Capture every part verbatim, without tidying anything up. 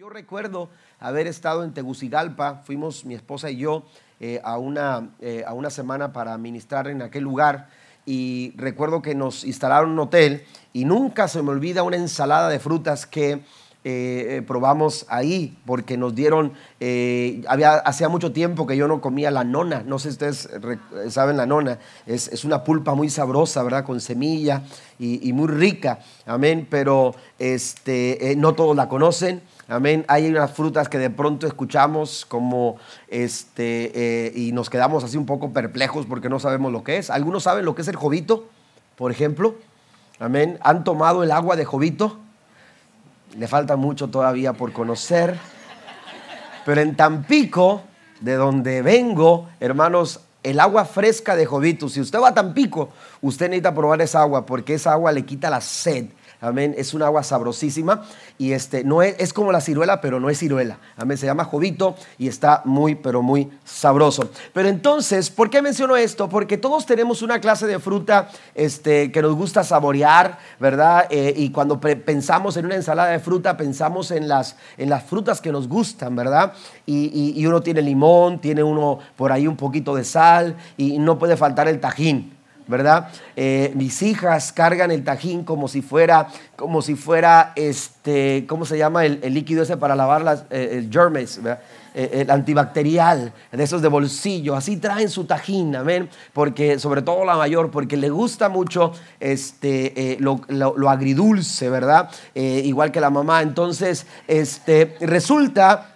Yo recuerdo haber estado en Tegucigalpa, fuimos mi esposa y yo eh, a, una, eh, a una semana para ministrar en aquel lugar y recuerdo que nos instalaron un hotel y nunca se me olvida una ensalada de frutas que Eh, eh, probamos ahí porque nos dieron, eh, había, hacía mucho tiempo que yo no comía la nona, no sé si ustedes rec- saben la nona, es, es una pulpa muy sabrosa, ¿verdad? Con semilla y, y muy rica, amén, pero este, eh, no todos la conocen, amén. Hay unas frutas que de pronto escuchamos como este, eh, y nos quedamos así un poco perplejos porque no sabemos lo que es. Algunos saben lo que es el jovito, por ejemplo, amén. ¿Han tomado el agua de jovito? Le falta mucho todavía por conocer, pero en Tampico, de donde vengo, hermanos, el agua fresca de jovito, si usted va a Tampico, usted necesita probar esa agua, porque esa agua le quita la sed, amén, es un agua sabrosísima, y este, no es, es como la ciruela, pero no es ciruela, amén, se llama jovito, y está muy, pero muy sabroso. Pero entonces, ¿por qué menciono esto? Porque todos tenemos una clase de fruta este, que nos gusta saborear, ¿verdad? Eh, y cuando pre- pensamos en una ensalada de fruta, pensamos en las, en las frutas que nos gustan, ¿verdad? Y, y, y uno tiene limón, tiene uno por ahí un poquito de sal, y no puede faltar el tajín, ¿verdad? Eh, mis hijas cargan el tajín como si fuera, como si fuera este, ¿cómo se llama el, el líquido ese para lavar las, eh, el germes, ¿verdad? El antibacterial, de esos de bolsillo, así traen su tajín, amén, porque sobre todo la mayor, porque le gusta mucho este, eh, lo, lo, lo agridulce, ¿verdad? Eh, igual que la mamá, entonces este, resulta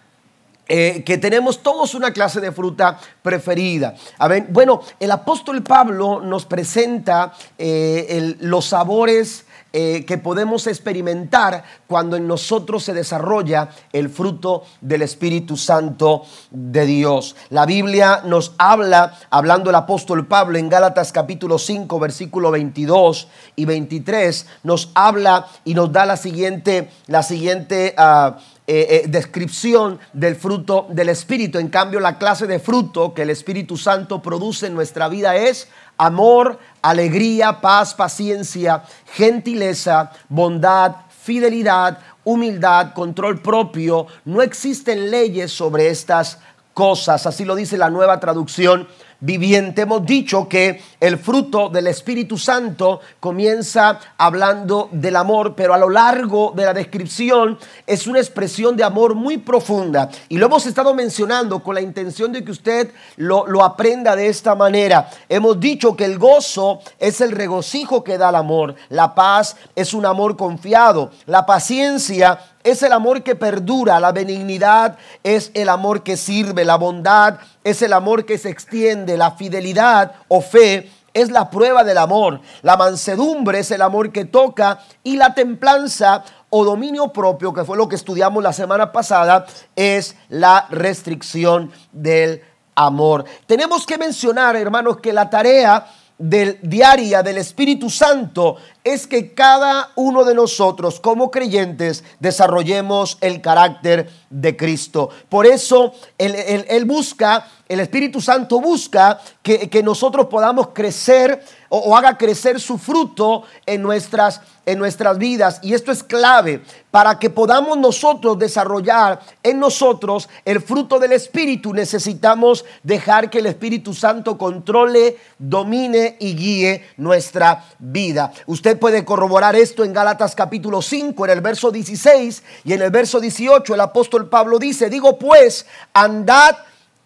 Eh, que tenemos todos una clase de fruta preferida. A ver, bueno, el apóstol Pablo nos presenta eh, el, los sabores eh, que podemos experimentar cuando en nosotros se desarrolla el fruto del Espíritu Santo de Dios. La Biblia nos habla, hablando el apóstol Pablo en Gálatas capítulo cinco, versículo veintidós y veintitrés, nos habla y nos da la siguiente, la siguiente uh, Eh, eh, descripción del fruto del Espíritu. En cambio, la clase de fruto que el Espíritu Santo produce en nuestra vida es amor, alegría, paz, paciencia, gentileza, bondad, fidelidad, humildad, control propio. No existen leyes sobre estas cosas. Así lo dice la Nueva Traducción Viviente. Hemos dicho que el fruto del Espíritu Santo comienza hablando del amor, pero a lo largo de la descripción es una expresión de amor muy profunda. Y lo hemos estado mencionando con la intención de que usted lo, lo aprenda de esta manera. Hemos dicho que el gozo es el regocijo que da el amor. La paz es un amor confiado. La paciencia es el amor que perdura, la benignidad es el amor que sirve, la bondad es el amor que se extiende, la fidelidad o fe es la prueba del amor, la mansedumbre es el amor que toca y la templanza o dominio propio, que fue lo que estudiamos la semana pasada, es la restricción del amor. Tenemos que mencionar, hermanos, que la tarea Del, diaria del Espíritu Santo es que cada uno de nosotros como creyentes desarrollemos el carácter de Cristo. Por eso Él, él, él busca, el Espíritu Santo busca que, que nosotros podamos crecer o, o haga crecer su fruto en nuestras, en nuestras vidas. Y esto es clave para que podamos nosotros desarrollar en nosotros el fruto del Espíritu. Necesitamos dejar que el Espíritu Santo controle, domine y guíe nuestra vida. Usted puede corroborar esto en Gálatas capítulo cinco, en el verso dieciséis y en el verso dieciocho. El apóstol Pablo dice: digo pues, andad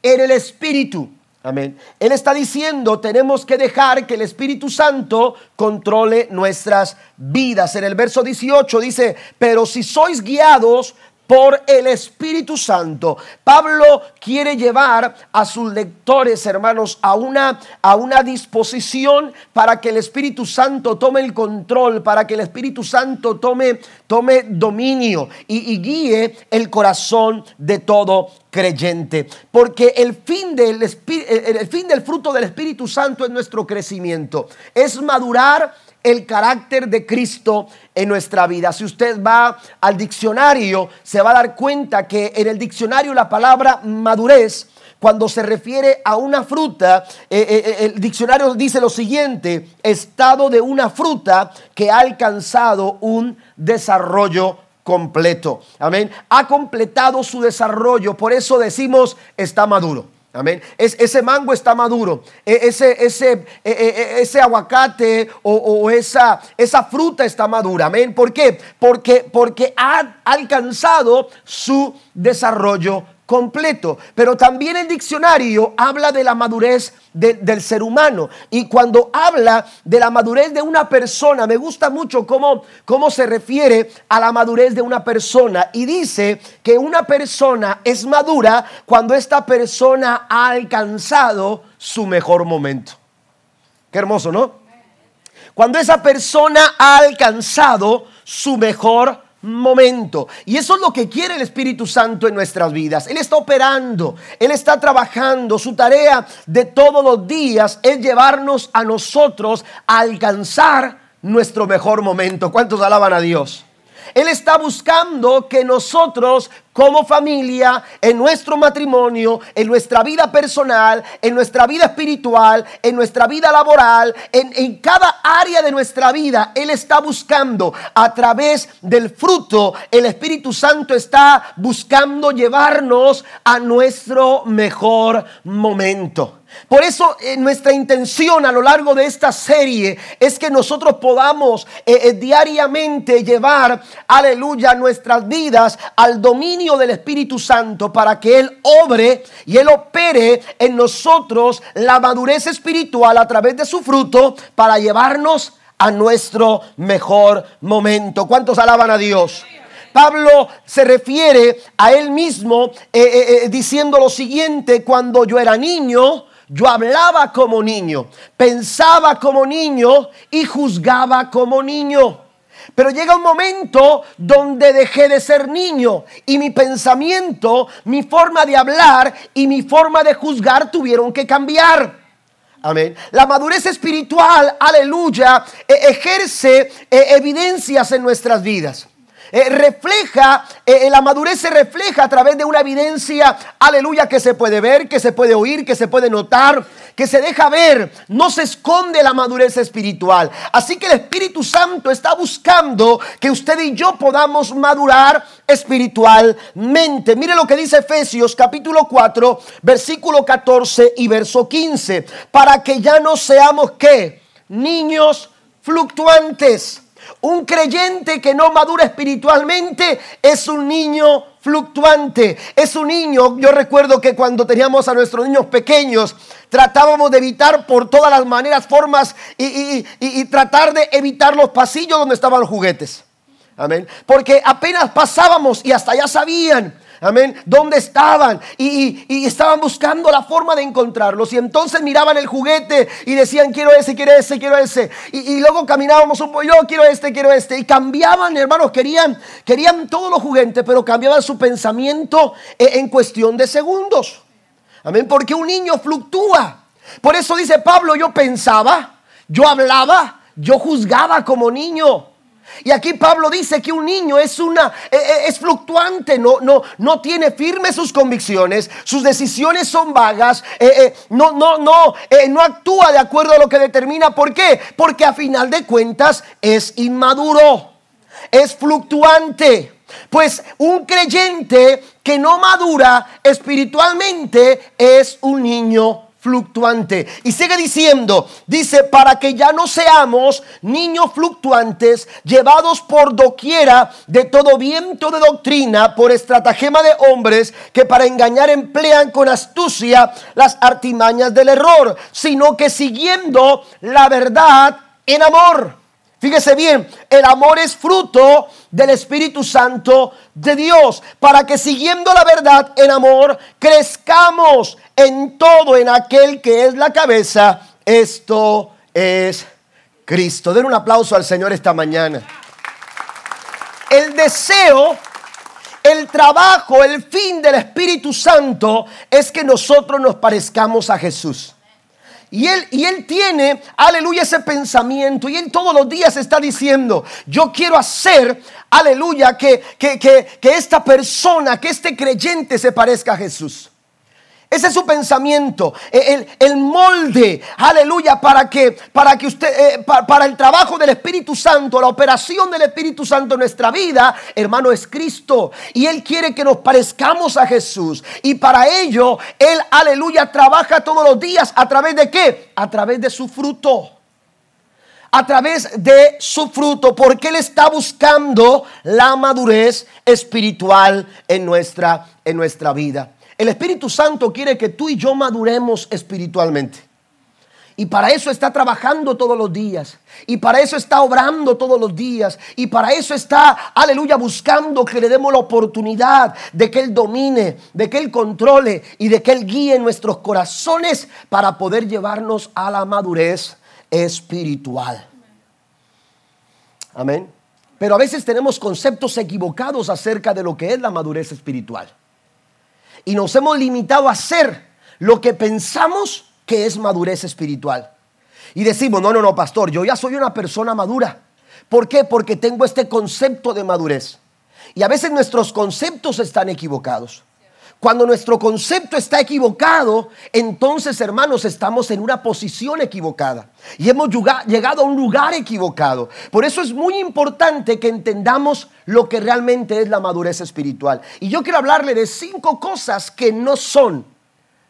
en el Espíritu. Amén. Él está diciendo, tenemos que dejar que el Espíritu Santo controle nuestras vidas. En el verso dieciocho dice, pero si sois guiados por el Espíritu Santo. Pablo quiere llevar a sus lectores, hermanos, a una, a una disposición para que el Espíritu Santo tome el control, para que el Espíritu Santo tome, tome dominio y, y guíe el corazón de todo creyente, porque el fin del, el fin del fruto del Espíritu Santo es nuestro crecimiento, es madurar el carácter de Cristo en nuestra vida. Si usted va al diccionario, se va a dar cuenta que en el diccionario la palabra madurez, cuando se refiere a una fruta, eh, eh, el diccionario dice lo siguiente: estado de una fruta que ha alcanzado un desarrollo completo. Amén. Ha completado su desarrollo. Por eso decimos está maduro. Amén. Es, ese mango está maduro. Ese, ese, ese aguacate o, o esa, esa fruta está madura. Amén. ¿Por qué? Porque, porque ha alcanzado su desarrollo completo. Pero también el diccionario habla de la madurez de, del ser humano. Y cuando habla de la madurez de una persona, me gusta mucho cómo, cómo se refiere a la madurez de una persona. Y dice que una persona es madura cuando esta persona ha alcanzado su mejor momento. Qué hermoso, ¿no? Cuando esa persona ha alcanzado su mejor momento. momento. Y eso es lo que quiere el Espíritu Santo en nuestras vidas. Él está operando, Él está trabajando. Su tarea de todos los días es llevarnos a nosotros a alcanzar nuestro mejor momento. ¿Cuántos alaban a Dios? Él está buscando que nosotros como familia, en nuestro matrimonio, en nuestra vida personal, en nuestra vida espiritual, en nuestra vida laboral, en, en cada área de nuestra vida, Él está buscando a través del fruto. El Espíritu Santo está buscando llevarnos a nuestro mejor momento. Por eso eh, nuestra intención a lo largo de esta serie es que nosotros podamos eh, eh, diariamente llevar, aleluya, nuestras vidas al dominio del Espíritu Santo para que Él obre y Él opere en nosotros la madurez espiritual a través de su fruto para llevarnos a nuestro mejor momento. ¿Cuántos alaban a Dios? Pablo se refiere a él mismo eh, eh, eh, diciendo lo siguiente: cuando yo era niño, yo hablaba como niño, pensaba como niño y juzgaba como niño. Pero llega un momento donde dejé de ser niño y mi pensamiento, mi forma de hablar y mi forma de juzgar tuvieron que cambiar. Amén. La madurez espiritual, aleluya, ejerce evidencias en nuestras vidas. Eh, refleja, eh, la madurez se refleja a través de una evidencia, aleluya, que se puede ver, que se puede oír, que se puede notar, que se deja ver. No se esconde la madurez espiritual. Así que el Espíritu Santo está buscando que usted y yo podamos madurar espiritualmente. Mire lo que dice Efesios capítulo cuatro, versículo catorce y verso quince. Para que ya no seamos, ¿qué? Niños fluctuantes. Un creyente que no madura espiritualmente es un niño fluctuante, es un niño. Yo recuerdo que cuando teníamos a nuestros niños pequeños, tratábamos de evitar por todas las maneras, formas y, y, y, y tratar de evitar los pasillos donde estaban los juguetes. Amén. Porque apenas pasábamos y hasta ya sabían, amén, dónde estaban y, y, y estaban buscando la forma de encontrarlos. Y entonces miraban el juguete y decían: quiero ese, quiero ese, quiero ese. Y, y luego caminábamos un poco: yo quiero este, quiero este. Y cambiaban, hermanos, querían, querían todos los juguetes, pero cambiaban su pensamiento en cuestión de segundos. Amén, porque un niño fluctúa. Por eso dice Pablo: yo pensaba, yo hablaba, yo juzgaba como niño. Y aquí Pablo dice que un niño es una es fluctuante, no, no, no tiene firmes sus convicciones, sus decisiones son vagas, eh, eh, no, no, no, eh, no actúa de acuerdo a lo que determina. ¿Por qué? Porque a final de cuentas es inmaduro, es fluctuante. Pues un creyente que no madura espiritualmente es un niño fluctuante. Y sigue diciendo, dice, para que ya no seamos niños fluctuantes, llevados por doquiera de todo viento de doctrina, por estratagema de hombres que para engañar emplean con astucia las artimañas del error, sino que siguiendo la verdad en amor. Fíjese bien, el amor es fruto del Espíritu Santo de Dios, para que siguiendo la verdad en amor crezcamos en todo en aquel que es la cabeza. Esto es Cristo. Den un aplauso al Señor esta mañana. El deseo, el trabajo, el fin del Espíritu Santo es que nosotros nos parezcamos a Jesús. Y él, y él tiene, aleluya, ese pensamiento. Y él todos los días está diciendo: yo quiero hacer, aleluya, que, que, que, que esta persona, que este creyente se parezca a Jesús. Ese es su pensamiento, el, el molde, aleluya, para que, para que usted, eh, para, para el trabajo del Espíritu Santo, la operación del Espíritu Santo en nuestra vida, hermano, es Cristo. Y Él quiere que nos parezcamos a Jesús. Y para ello, Él, aleluya, trabaja todos los días. ¿A través de qué? A través de su fruto. A través de su fruto, porque Él está buscando la madurez espiritual en nuestra, en nuestra vida. El Espíritu Santo quiere que tú y yo maduremos espiritualmente. Y para eso está trabajando todos los días. Y para eso está obrando todos los días. Y para eso está, aleluya, buscando que le demos la oportunidad de que Él domine, de que Él controle y de que Él guíe nuestros corazones para poder llevarnos a la madurez espiritual. Amén. Pero a veces tenemos conceptos equivocados acerca de lo que es la madurez espiritual. Y nos hemos limitado a hacer lo que pensamos que es madurez espiritual. Y decimos, no, no, no, pastor, yo ya soy una persona madura. ¿Por qué? Porque tengo este concepto de madurez. Y a veces nuestros conceptos están equivocados. Cuando nuestro concepto está equivocado, entonces, hermanos, estamos en una posición equivocada. Y hemos llegado a un lugar equivocado. Por eso es muy importante que entendamos lo que realmente es la madurez espiritual. Y yo quiero hablarle de cinco cosas que no son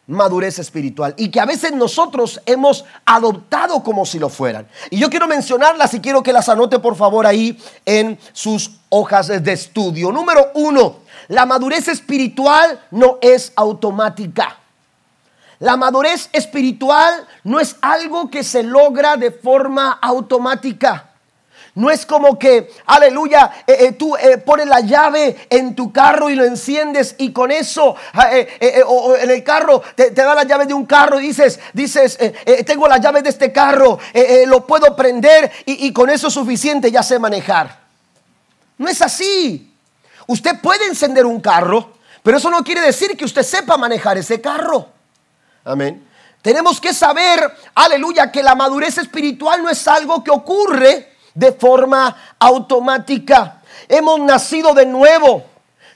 madurez espiritual y que a veces nosotros hemos adoptado como si lo fueran. Y yo quiero mencionarlas y quiero que las anote, por favor, ahí en sus hojas de estudio. Número uno, la madurez espiritual no es automática. La madurez espiritual no es algo que se logra de forma automática. No es como que, aleluya, eh, eh, tú eh, pones la llave en tu carro y lo enciendes y con eso, eh, eh, eh, o en el carro, te, te da la llave de un carro y dices, dices eh, eh, tengo la llave de este carro, eh, eh, lo puedo prender y, y con eso es suficiente, ya sé manejar. No es así. Usted puede encender un carro, pero eso no quiere decir que usted sepa manejar ese carro. Amén. Tenemos que saber, aleluya, que la madurez espiritual no es algo que ocurre de forma automática. Hemos nacido de nuevo.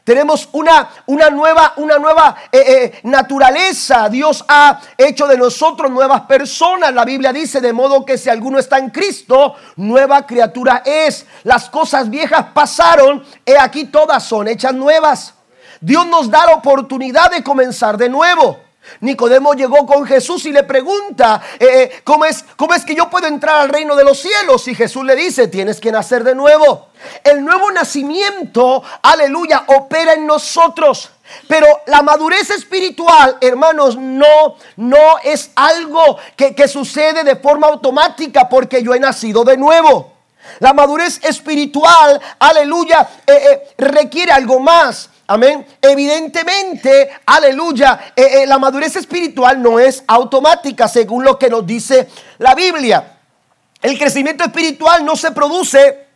Tenemos una, una nueva, una nueva eh, eh, naturaleza. Dios ha hecho de nosotros nuevas personas. La Biblia dice, de modo que si alguno está en Cristo, nueva criatura es. Las cosas viejas pasaron, he aquí todas son hechas nuevas. Dios nos da la oportunidad de comenzar de nuevo. Nicodemo llegó con Jesús y le pregunta, eh, ¿cómo es, cómo es que yo puedo entrar al reino de los cielos? Y Jesús le dice, tienes que nacer de nuevo. El nuevo nacimiento, aleluya, opera en nosotros. Pero la madurez espiritual, hermanos, no, no es algo que, que sucede de forma automática porque yo he nacido de nuevo. La madurez espiritual, aleluya, eh, eh, requiere algo más. Amén. Evidentemente, aleluya, eh, eh, la madurez espiritual no es automática, según lo que nos dice la Biblia. El crecimiento espiritual no se produce,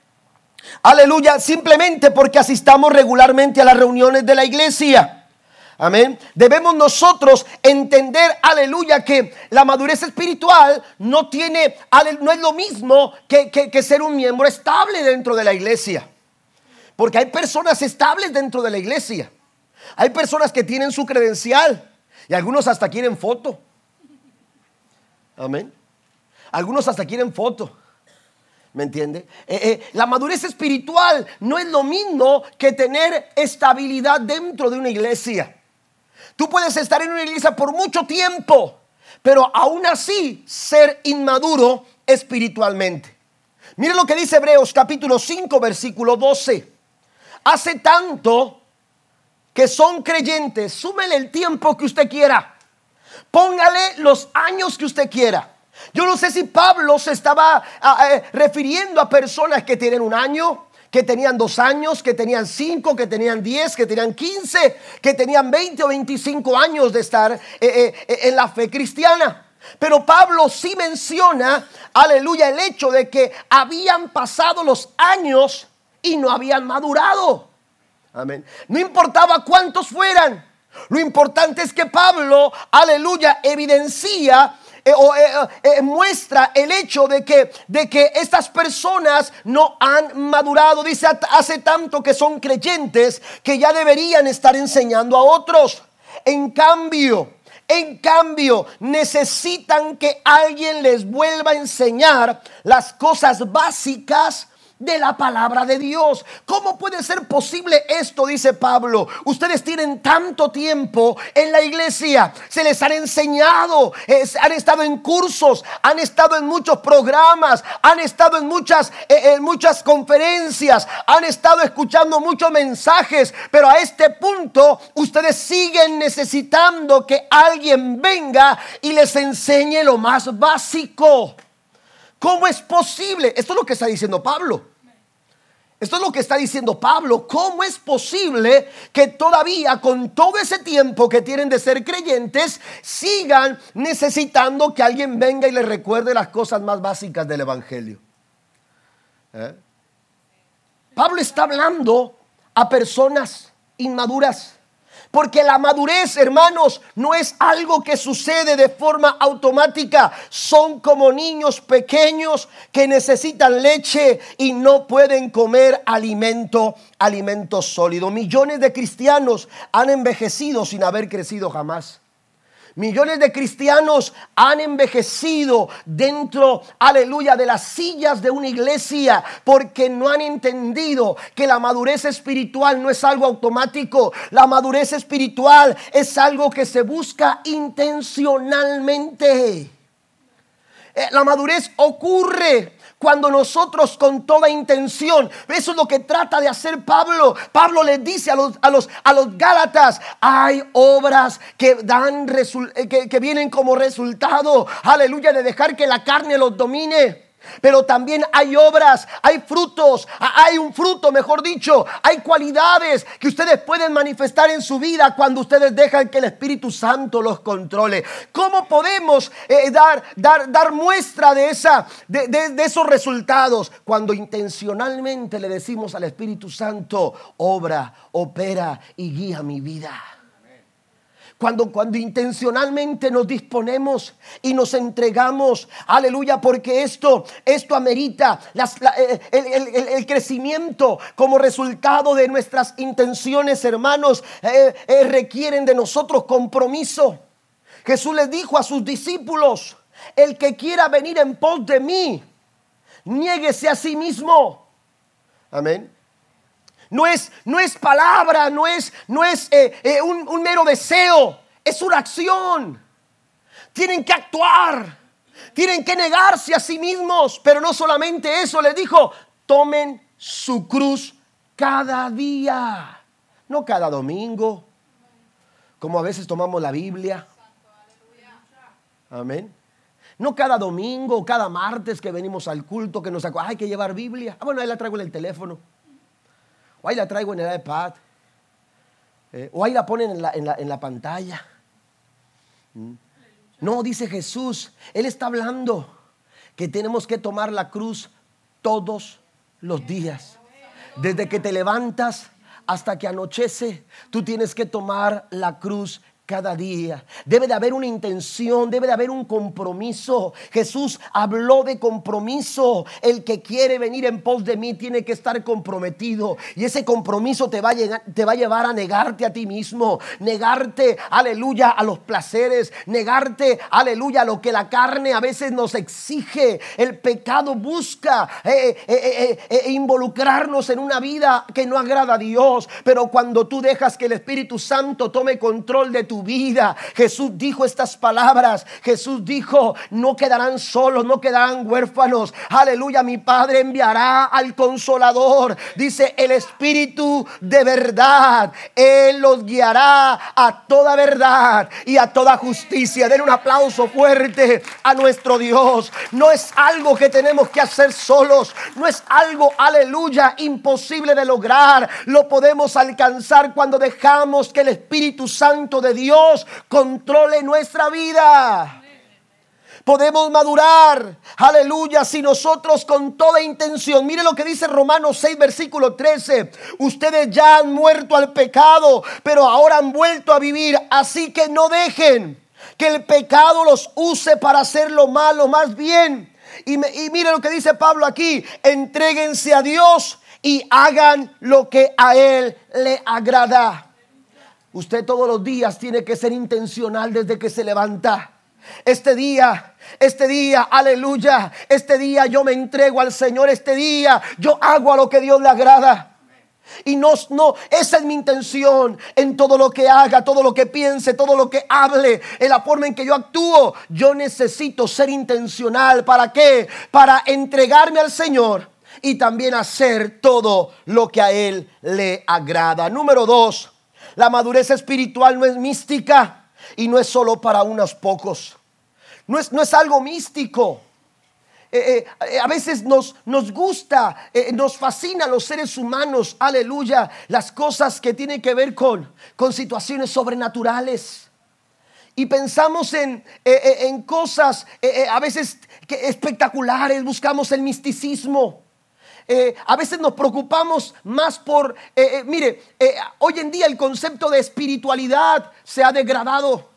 aleluya, simplemente porque asistamos regularmente a las reuniones de la iglesia. Amén. Debemos nosotros entender, aleluya, que la madurez espiritual no tiene, no es lo mismo que, que, que ser un miembro estable dentro de la iglesia. Porque hay personas estables dentro de la iglesia. Hay personas que tienen su credencial. Y algunos hasta quieren foto. Amén. Algunos hasta quieren foto. ¿Me entiende? Eh, eh, la madurez espiritual no es lo mismo que tener estabilidad dentro de una iglesia. Tú puedes estar en una iglesia por mucho tiempo, pero aún así ser inmaduro espiritualmente. Mira lo que dice Hebreos capítulo cinco versículo doce. Hace tanto que son creyentes, súmele el tiempo que usted quiera, póngale los años que usted quiera. Yo no sé si Pablo se estaba eh, refiriendo a personas que tienen un año, que tenían dos años, que tenían cinco, que tenían diez, que tenían quince, que tenían veinte o veinticinco años de estar eh, eh, en la fe cristiana. Pero Pablo sí menciona, aleluya, el hecho de que habían pasado los años y no habían madurado. Amén. No importaba cuántos fueran. Lo importante es que Pablo, aleluya, evidencia eh, o eh, eh, muestra el hecho de que, de que estas personas no han madurado. Dice, hace tanto que son creyentes que ya deberían estar enseñando a otros. En cambio, En cambio, necesitan que alguien les vuelva a enseñar las cosas básicas de la palabra de Dios. ¿Cómo puede ser posible esto? Dice Pablo. Ustedes tienen tanto tiempo en la iglesia, se les han enseñado, eh, han estado en cursos, han estado en muchos programas, han estado en muchas, eh, en muchas conferencias, han estado escuchando muchos mensajes, pero a este punto ustedes siguen necesitando que alguien venga y les enseñe lo más básico. ¿Cómo es posible? Esto es lo que está diciendo Pablo. Esto es lo que está diciendo Pablo. ¿Cómo es posible que todavía, con todo ese tiempo que tienen de ser creyentes, sigan necesitando que alguien venga y les recuerde las cosas más básicas del evangelio? ¿Eh? Pablo está hablando a personas inmaduras. Porque la madurez, hermanos, no es algo que sucede de forma automática. Son como niños pequeños que necesitan leche y no pueden comer alimento, alimento sólido. Millones de cristianos han envejecido sin haber crecido jamás. Millones de cristianos han envejecido dentro, aleluya, de las sillas de una iglesia, porque no han entendido que la madurez espiritual no es algo automático. La madurez espiritual es algo que se busca intencionalmente. La madurez ocurre cuando nosotros con toda intención, eso es lo que trata de hacer Pablo. Pablo les dice a los, a los, a los Gálatas, hay obras que, dan, que, que vienen como resultado, aleluya, de dejar que la carne los domine. Pero también hay obras, hay frutos, hay un fruto, mejor dicho, hay cualidades que ustedes pueden manifestar en su vida cuando ustedes dejan que el Espíritu Santo los controle. ¿Cómo podemos eh, dar, dar, dar muestra de, esa, de, de, de esos resultados? Cuando intencionalmente le decimos al Espíritu Santo, obra, opera y guía mi vida. Cuando, cuando intencionalmente nos disponemos y nos entregamos, aleluya, porque esto, esto amerita las, la, el, el, el crecimiento como resultado de nuestras intenciones, hermanos, eh, eh, requieren de nosotros compromiso. Jesús les dijo a sus discípulos, el que quiera venir en pos de mí, niéguese a sí mismo. Amén. No es, no es palabra, no es, no es eh, eh, un, un mero deseo, es una acción. Tienen que actuar, tienen que negarse a sí mismos, pero no solamente eso, les dijo, tomen su cruz cada día, no cada domingo, como a veces tomamos la Biblia. Amén. No cada domingo, cada martes que venimos al culto, que nos acuerdan, hay que llevar Biblia. Ah, bueno, ahí la traigo en el teléfono. O ahí la traigo en el iPad, eh, o ahí la ponen en la, en la, en la pantalla. ¿Mm? No, dice Jesús, Él está hablando que tenemos que tomar la cruz todos los días. Desde que te levantas hasta que anochece, tú tienes que tomar la cruz cada día. Debe de haber una intención, debe de haber un compromiso. Jesús habló de compromiso. El que quiere venir en pos de mí tiene que estar comprometido. Y ese compromiso te va a, llegar, te va a llevar a negarte a ti mismo. Negarte, aleluya, a los placeres. Negarte, aleluya, a lo que la carne a veces nos exige. El pecado busca eh, eh, eh, eh, involucrarnos en una vida que no agrada a Dios. Pero cuando tú dejas que el Espíritu Santo tome control de tu vida. Jesús dijo estas palabras. Jesús dijo, no quedarán solos, no quedarán huérfanos. Aleluya, mi Padre enviará al Consolador. Dice, el Espíritu de verdad. Él los guiará a toda verdad y a toda justicia. Den un aplauso fuerte a nuestro Dios. No es algo que tenemos que hacer solos. No es algo, aleluya, imposible de lograr. Lo podemos alcanzar cuando dejamos que el Espíritu Santo de Dios Dios controle nuestra vida. Podemos madurar, aleluya, si nosotros con toda intención. Mire lo que dice Romanos seis, versículo trece. Ustedes ya han muerto al pecado, pero ahora han vuelto a vivir. Así que no dejen que el pecado los use para hacer lo malo, más bien. Y, me, y mire lo que dice Pablo aquí. Entréguense a Dios y hagan lo que a Él le agrada. Usted todos los días tiene que ser intencional desde que se levanta. Este día, este día, aleluya, este día yo me entrego al Señor, este día yo hago a lo que Dios le agrada. Y no, no, esa es mi intención en todo lo que haga, todo lo que piense, todo lo que hable, en la forma en que yo actúo. Yo necesito ser intencional. ¿Para qué? Para entregarme al Señor y también hacer todo lo que a Él le agrada. Número dos, la madurez espiritual no es mística y no es solo para unos pocos. No es, no es algo místico. Eh, eh, a veces nos, nos gusta, eh, nos fascina a los seres humanos, aleluya, las cosas que tienen que ver con, con situaciones sobrenaturales. Y pensamos en, eh, en cosas eh, eh, a veces que espectaculares, buscamos el misticismo. Eh, a veces nos preocupamos más por, eh, eh, mire, eh, hoy en día el concepto de espiritualidad se ha degradado.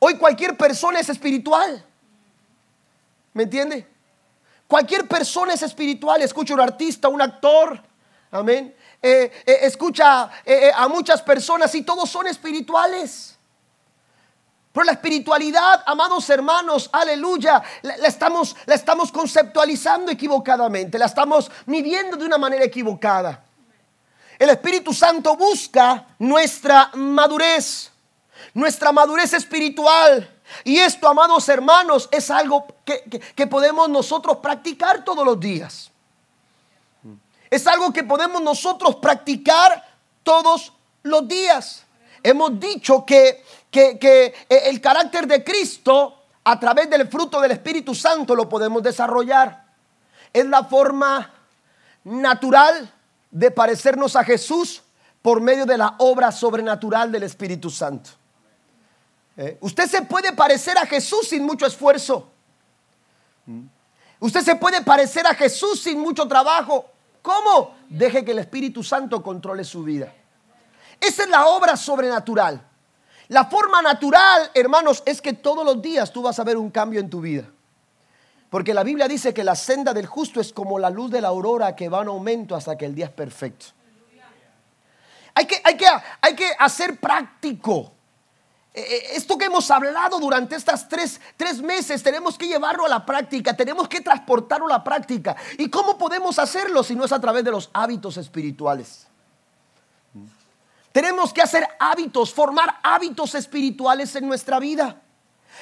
Hoy cualquier persona es espiritual. ¿Me entiende? Cualquier persona es espiritual. Escucha un artista, un actor, amén. Eh, eh, escucha eh, eh, a muchas personas y todos son espirituales. Pero la espiritualidad, amados hermanos, aleluya, la, la, estamos, la estamos conceptualizando equivocadamente, la estamos midiendo de una manera equivocada. El Espíritu Santo busca nuestra madurez, nuestra madurez espiritual. Y esto, amados hermanos, es algo que, que, que podemos nosotros practicar todos los días. Es algo que podemos nosotros practicar todos los días. Hemos dicho que, que, que el carácter de Cristo a través del fruto del Espíritu Santo lo podemos desarrollar. Es la forma natural de parecernos a Jesús por medio de la obra sobrenatural del Espíritu Santo. Eh, usted se puede parecer a Jesús sin mucho esfuerzo. Usted se puede parecer a Jesús sin mucho trabajo. ¿Cómo? Deje que el Espíritu Santo controle su vida. Esa es la obra sobrenatural. La forma natural, hermanos, es que todos los días tú vas a ver un cambio en tu vida. Porque la Biblia dice que la senda del justo es como la luz de la aurora que va en aumento hasta que el día es perfecto. Hay que, hay que, hay que hacer práctico. Esto que hemos hablado durante estas tres, tres meses tenemos que llevarlo a la práctica, tenemos que transportarlo a la práctica. ¿Y cómo podemos hacerlo si no es a través de los hábitos espirituales? Tenemos que hacer hábitos, formar hábitos espirituales en nuestra vida.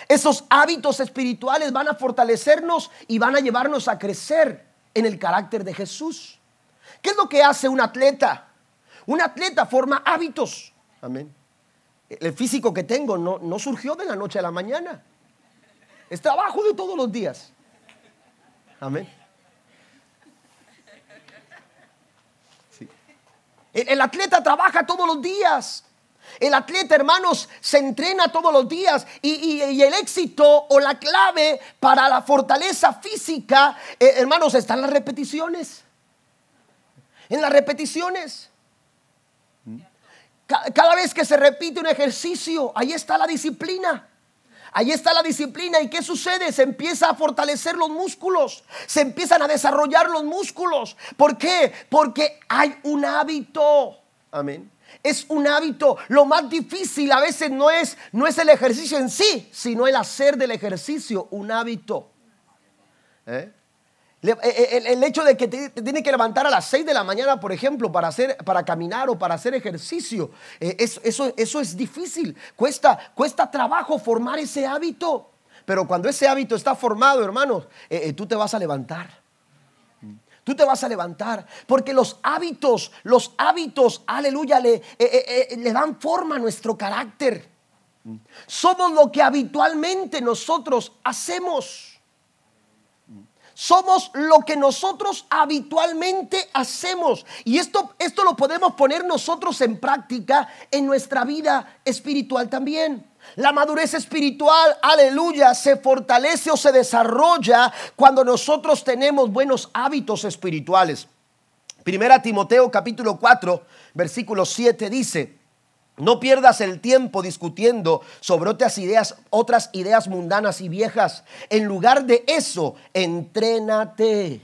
Esos hábitos espirituales van a fortalecernos y van a llevarnos a crecer en el carácter de Jesús. ¿Qué es lo que hace un atleta? Un atleta forma hábitos. Amén. El físico que tengo no, no surgió de la noche a la mañana. Es trabajo de todos los días. Amén. Sí. El, el atleta trabaja todos los días. El atleta, hermanos, se entrena todos los días. Y, y, y el éxito o la clave para la fortaleza física, eh, hermanos, está en las repeticiones. En las repeticiones. Cada vez que se repite un ejercicio, ahí está la disciplina. Ahí está la disciplina. ¿Y qué sucede? Se empieza a fortalecer los músculos. Se empiezan a desarrollar los músculos. ¿Por qué? Porque hay un hábito. Amén. Es un hábito. Lo más difícil a veces no es, no es el ejercicio en sí, sino el hacer del ejercicio un hábito. ¿Eh? El hecho de que te, te tienes que levantar a las seis de la mañana, por ejemplo, para, hacer, para caminar o para hacer ejercicio, eh, eso, eso, eso es difícil, cuesta, cuesta trabajo formar ese hábito. Pero cuando ese hábito está formado, hermanos, eh, eh, tú te vas a levantar. Tú te vas a levantar porque los hábitos, los hábitos, aleluya, le, eh, eh, eh, le dan forma a nuestro carácter. Somos lo que habitualmente nosotros hacemos. Somos lo que nosotros habitualmente hacemos. Y esto, esto lo podemos poner nosotros en práctica en nuestra vida espiritual también. La madurez espiritual, aleluya, se fortalece o se desarrolla cuando nosotros tenemos buenos hábitos espirituales. Primera Timoteo capítulo cuatro, versículo siete dice: no pierdas el tiempo discutiendo sobre otras ideas, otras ideas mundanas y viejas. En lugar de eso, entrénate.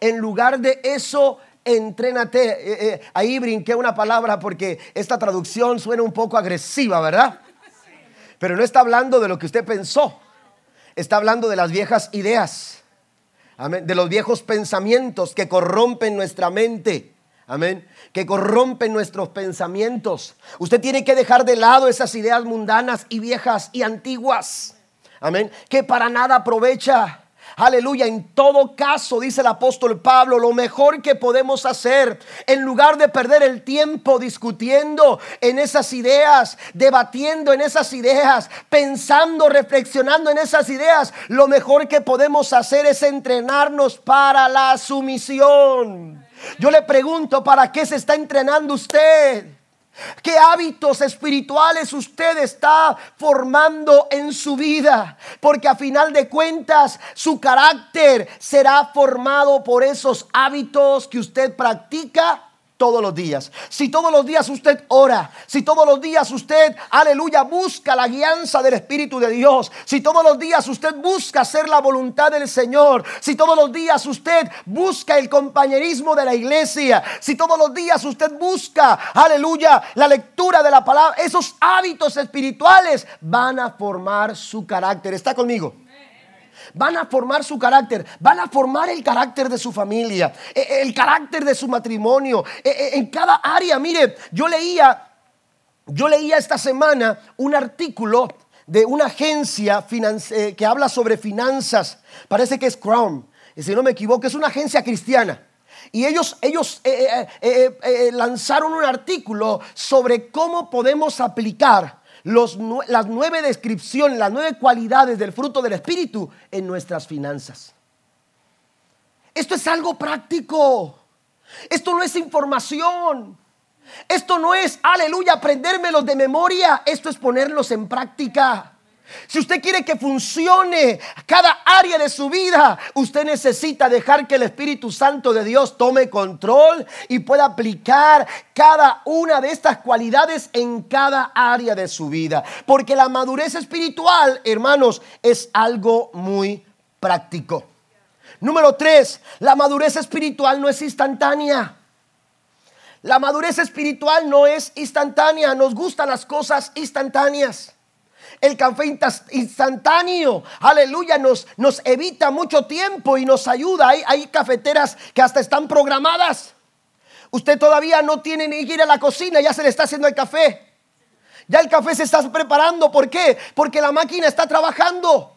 En lugar de eso, entrénate. Eh, eh, ahí brinqué una palabra porque esta traducción suena un poco agresiva, ¿verdad? Pero no está hablando de lo que usted pensó. Está hablando de las viejas ideas. Amén. De los viejos pensamientos que corrompen nuestra mente. Amén. Que corrompen nuestros pensamientos. Usted tiene que dejar de lado esas ideas mundanas y viejas y antiguas. Amén. Que para nada aprovecha. Aleluya. En todo caso, dice el apóstol Pablo, lo mejor que podemos hacer, en lugar de perder el tiempo discutiendo en esas ideas, debatiendo en esas ideas, pensando, reflexionando en esas ideas, lo mejor que podemos hacer es entrenarnos para la sumisión. Yo le pregunto, ¿para qué se está entrenando usted? ¿Qué hábitos espirituales usted está formando en su vida? Porque a final de cuentas su carácter será formado por esos hábitos que usted practica todos los días. Si todos los días usted ora, si todos los días usted, aleluya, busca la guianza del Espíritu de Dios, si todos los días usted busca hacer la voluntad del Señor, si todos los días usted busca el compañerismo de la iglesia, si todos los días usted busca, aleluya, la lectura de la palabra, esos hábitos espirituales van a formar su carácter. ¿Está conmigo? Van a formar su carácter, van a formar el carácter de su familia, el carácter de su matrimonio, en cada área. Mire, yo leía, yo leía esta semana un artículo de una agencia que habla sobre finanzas. Parece que es Crown, si no me equivoco, es una agencia cristiana. Y ellos, ellos eh, eh, eh, lanzaron un artículo sobre cómo podemos aplicar Los, las nueve descripciones, las nueve cualidades del fruto del Espíritu en nuestras finanzas. Esto es algo práctico. Esto no es información. Esto no es, aleluya, aprendérmelos de memoria. Esto es ponerlos en práctica. Si usted quiere que funcione cada área de su vida, usted necesita dejar que el Espíritu Santo de Dios tome control y pueda aplicar cada una de estas cualidades en cada área de su vida. Porque la madurez espiritual, hermanos, es algo muy práctico. Número tres, la madurez espiritual no es instantánea. La madurez espiritual no es instantánea. Nos gustan las cosas instantáneas. El café instantáneo, aleluya, nos, nos evita mucho tiempo y nos ayuda. Hay, hay cafeteras que hasta están programadas. Usted todavía no tiene ni que ir a la cocina, ya se le está haciendo el café. Ya el café se está preparando. ¿Por qué? Porque la máquina está trabajando.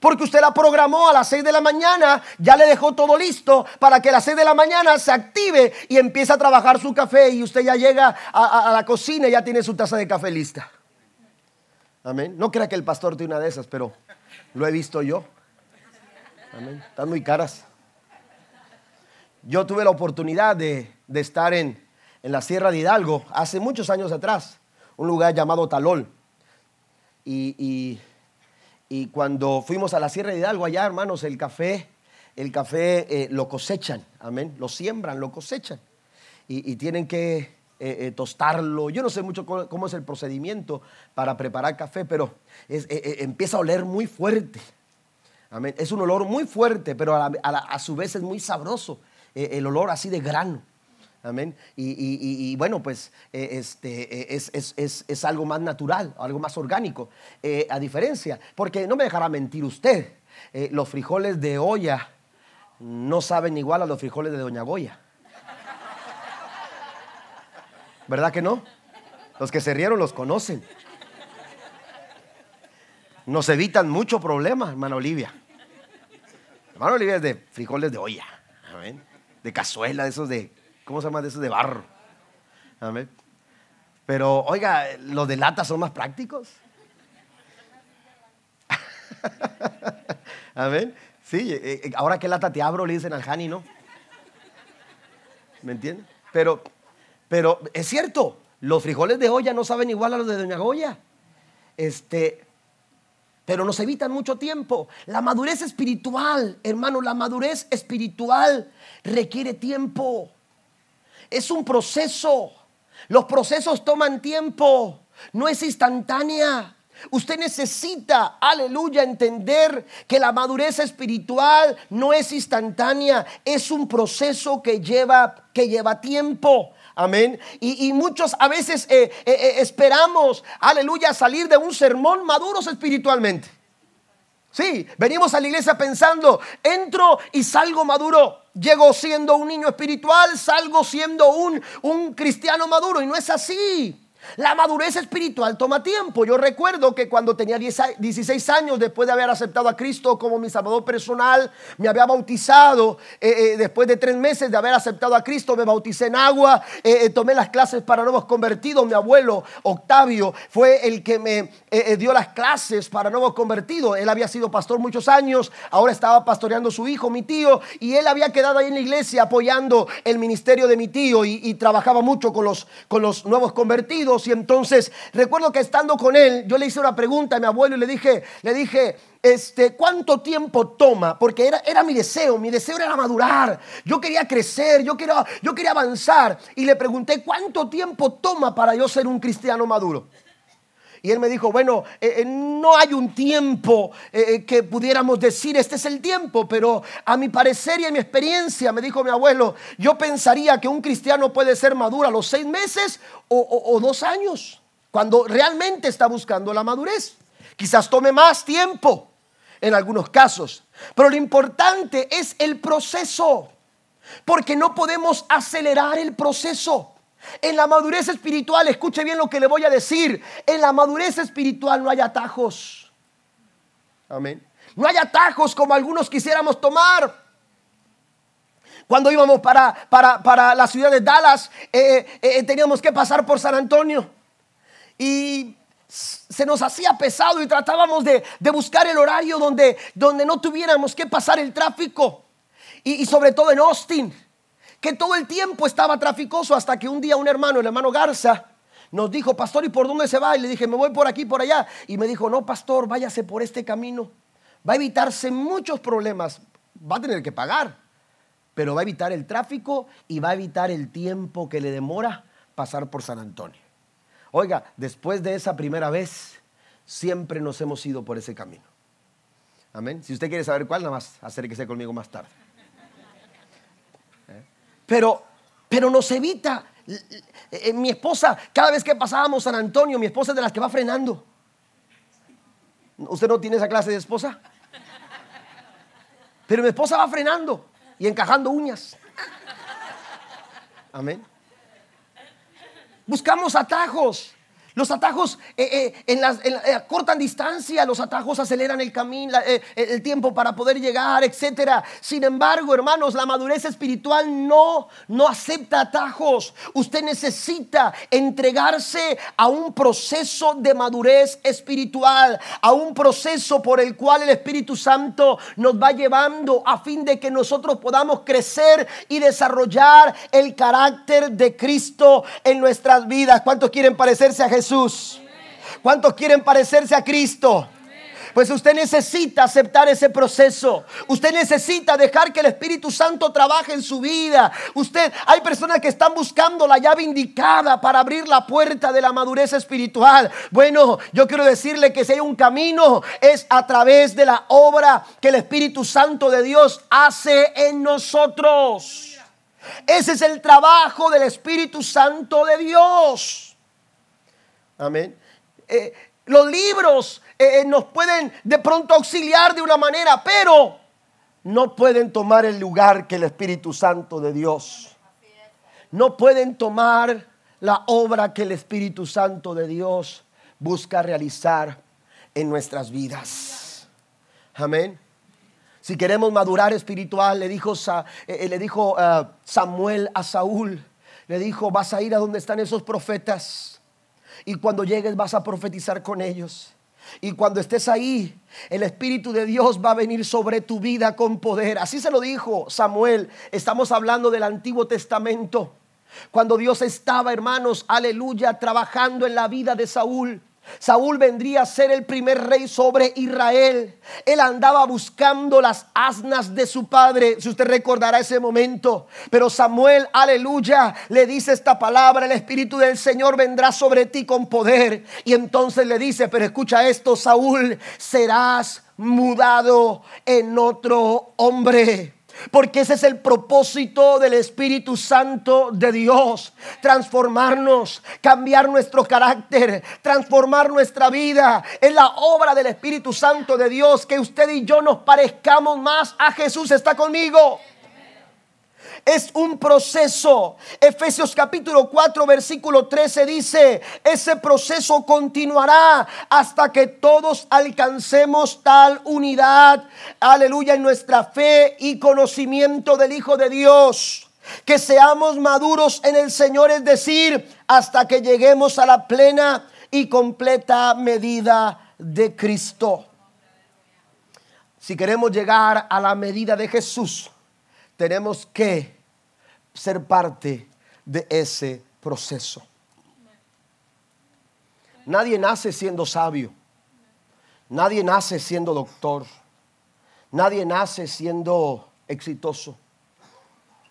Porque usted la programó a las seis de la mañana, ya le dejó todo listo para que a las seis de la mañana se active y empiece a trabajar su café. Y usted ya llega a, a, a la cocina y ya tiene su taza de café lista. Amén. No crea que el pastor tiene una de esas, pero lo he visto yo. Amén. Están muy caras. Yo tuve la oportunidad de, de estar en, en la Sierra de Hidalgo hace muchos años atrás, un lugar llamado Talol. Y, y, y cuando fuimos a la Sierra de Hidalgo, allá, hermanos, el café, el café eh, lo cosechan. Amén. Lo siembran, lo cosechan. Y, y tienen que Eh, eh, tostarlo. Yo no sé mucho cómo, cómo es el procedimiento para preparar café, pero es, eh, eh, empieza a oler muy fuerte. Amén. Es un olor muy fuerte, pero a, la, a, la, a su vez es muy sabroso, eh, el olor así de grano. Amén. Y, y, y, y bueno, pues eh, este, eh, es, es, es, es algo más natural, algo más orgánico, eh, a diferencia, porque no me dejará mentir usted, eh, los frijoles de olla no saben igual a los frijoles de Doña Goya. ¿Verdad que no? Los que se rieron los conocen. Nos evitan mucho problema, hermana Olivia. Hermana Olivia es de frijoles de olla. Amén. De cazuela, de esos de, ¿cómo se llama? De esos de barro. Amén. Pero, oiga, ¿los de lata son más prácticos? Amén. Sí, ahora qué lata te abro, le dicen al Jani, ¿no? ¿Me entiendes? Pero... Pero es cierto, los frijoles de olla no saben igual a los de Doña Goya. Este, pero nos evitan mucho tiempo. La madurez espiritual, hermano, la madurez espiritual requiere tiempo. Es un proceso. Los procesos toman tiempo. No es instantánea. Usted necesita, aleluya, entender que la madurez espiritual no es instantánea, es un proceso que lleva, que lleva tiempo. Amén. Y, y muchos a veces eh, eh, esperamos, aleluya, salir de un sermón maduros espiritualmente. Sí, venimos a la iglesia pensando, entro y salgo maduro. Llego siendo un niño espiritual, salgo siendo un, un cristiano maduro. Y no es así. La madurez espiritual toma tiempo. Yo recuerdo que cuando tenía dieciséis años, después de haber aceptado a Cristo como mi salvador personal, me había bautizado. eh, eh, Después de tres meses de haber aceptado a Cristo, me bauticé en agua. eh, eh, Tomé las clases para nuevos convertidos. Mi abuelo Octavio fue el que me eh, eh, dio las clases para nuevos convertidos. Él había sido pastor muchos años. Ahora estaba pastoreando su hijo, mi tío. Y él había quedado ahí en la iglesia apoyando el ministerio de mi tío. Y, y trabajaba mucho con los, con los nuevos convertidos. Y entonces recuerdo que estando con él, yo le hice una pregunta a mi abuelo y le dije, le dije, este, ¿cuánto tiempo toma? Porque era, era mi deseo, mi deseo era madurar. Yo quería crecer, yo quería, yo quería avanzar. Y le pregunté, ¿cuánto tiempo toma para yo ser un cristiano maduro? Y él me dijo, bueno, eh, no hay un tiempo eh, que pudiéramos decir, este es el tiempo, pero a mi parecer y a mi experiencia, me dijo mi abuelo, yo pensaría que un cristiano puede ser maduro a los seis meses o, o, o dos años, cuando realmente está buscando la madurez. Quizás tome más tiempo en algunos casos, pero lo importante es el proceso, porque no podemos acelerar el proceso. En la madurez espiritual, escuche bien lo que le voy a decir, en la madurez espiritual no hay atajos. Amén. No hay atajos como algunos quisiéramos tomar. Cuando íbamos para, para, para la ciudad de Dallas, eh, eh, teníamos que pasar por San Antonio y se nos hacía pesado y tratábamos de, de buscar el horario donde, donde no tuviéramos que pasar el tráfico. Y, y sobre todo en Austin, que todo el tiempo estaba traficoso, hasta que un día un hermano, el hermano Garza, nos dijo, pastor, ¿y por dónde se va? Y le dije, me voy por aquí, por allá. Y me dijo, no, pastor, váyase por este camino. Va a evitarse muchos problemas. Va a tener que pagar, pero va a evitar el tráfico y va a evitar el tiempo que le demora pasar por San Antonio. Oiga, después de esa primera vez, siempre nos hemos ido por ese camino. Amén. Si usted quiere saber cuál, nada más acérquese conmigo más tarde. Pero, pero nos evita. Mi esposa, cada vez que pasábamos San Antonio, mi esposa es de las que va frenando. ¿Usted no tiene esa clase de esposa? Pero mi esposa va frenando y encajando uñas. Amén. Buscamos atajos. Los atajos eh, eh, en las, en, eh, cortan distancia, los atajos aceleran el camino, eh, el tiempo para poder llegar, etcétera. Sin embargo, hermanos, la madurez espiritual no, no acepta atajos. Usted necesita entregarse a un proceso de madurez espiritual, a un proceso por el cual el Espíritu Santo nos va llevando a fin de que nosotros podamos crecer y desarrollar el carácter de Cristo en nuestras vidas. ¿Cuántos quieren parecerse a Jesús? Jesús. ¿Cuántos quieren parecerse a Cristo? Pues usted necesita aceptar ese proceso. Usted necesita dejar que el Espíritu Santo trabaje en su vida. Usted, hay personas que están buscando la llave indicada para abrir la puerta de la madurez espiritual. Bueno, yo quiero decirle que si hay un camino, es a través de la obra que el Espíritu Santo de Dios hace en nosotros. Ese es el trabajo del Espíritu Santo de Dios. Amén. Eh, los libros eh, nos pueden de pronto auxiliar de una manera, pero no pueden tomar el lugar que el Espíritu Santo de Dios. No pueden tomar la obra que el Espíritu Santo de Dios busca realizar en nuestras vidas. Amén. Si queremos madurar espiritual, le dijo, eh, le dijo uh, Samuel a Saúl, le dijo, vas a ir a donde están esos profetas. Y cuando llegues vas a profetizar con ellos. Y cuando estés ahí, el Espíritu de Dios va a venir sobre tu vida con poder. Así se lo dijo Samuel. Estamos hablando del Antiguo Testamento, cuando Dios estaba, hermanos, aleluya, trabajando en la vida de Saúl. Saúl vendría a ser el primer rey sobre Israel. Él andaba buscando las asnas de su padre, si usted recordará ese momento. Pero Samuel, aleluya, le dice esta palabra: el Espíritu del Señor vendrá sobre ti con poder. Y entonces le dice, pero escucha esto, Saúl, serás mudado en otro hombre. Porque ese es el propósito del Espíritu Santo de Dios: transformarnos, cambiar nuestro carácter, transformar nuestra vida. Es la obra del Espíritu Santo de Dios que usted y yo nos parezcamos más a Jesús. ¿Está conmigo? Es un proceso. Efesios capítulo cuatro versículo trece dice: ese proceso continuará hasta que todos alcancemos tal unidad, aleluya, en nuestra fe y conocimiento del Hijo de Dios, que seamos maduros en el Señor, es decir, hasta que lleguemos a la plena y completa medida de Cristo. Si queremos llegar a la medida de Jesús, tenemos que ser parte de ese proceso. Nadie nace siendo sabio. Nadie nace siendo doctor. Nadie nace siendo exitoso.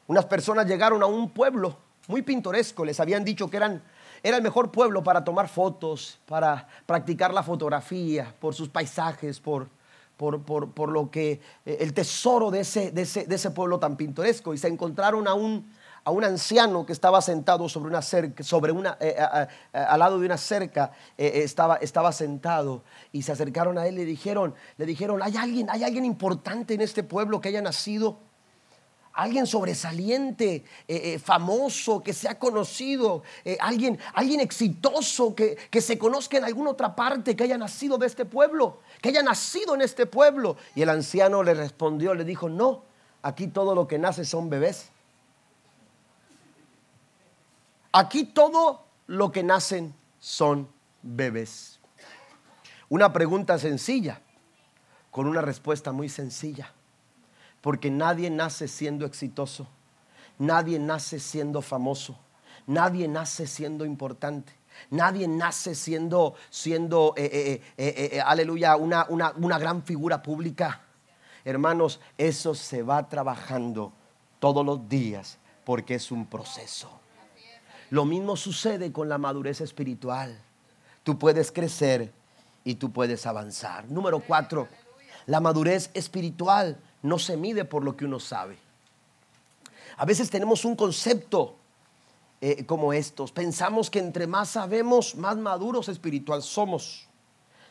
Unas personas llegaron a un pueblo muy pintoresco. Les habían dicho que eran, era el mejor pueblo para tomar fotos, para practicar la fotografía, por sus paisajes, por... Por, por, por lo que el tesoro de ese, de, ese, de ese pueblo tan pintoresco. Y se encontraron a un, a un anciano que estaba sentado sobre una cerca, sobre una, eh, a, a, al lado de una cerca, eh, estaba, estaba sentado. Y se acercaron a él y le dijeron, le dijeron, ¿hay alguien, hay alguien importante en este pueblo que haya nacido? Alguien sobresaliente, eh, eh, famoso, que sea conocido, eh, alguien, alguien exitoso que, que se conozca en alguna otra parte, que haya nacido de este pueblo, que haya nacido en este pueblo. Y el anciano le respondió, le dijo, no, aquí todo lo que nace son bebés. Aquí todo lo que nacen son bebés. Una pregunta sencilla con una respuesta muy sencilla. Porque nadie nace siendo exitoso, nadie nace siendo famoso, nadie nace siendo importante, nadie nace siendo, siendo eh, eh, eh, eh, aleluya, una, una, una gran figura pública. Hermanos, eso se va trabajando todos los días porque es un proceso. Lo mismo sucede con la madurez espiritual. Tú puedes crecer y tú puedes avanzar. Número cuatro, la madurez espiritual no se mide por lo que uno sabe. A veces tenemos un concepto eh, como estos. Pensamos que entre más sabemos, más maduros espiritual somos.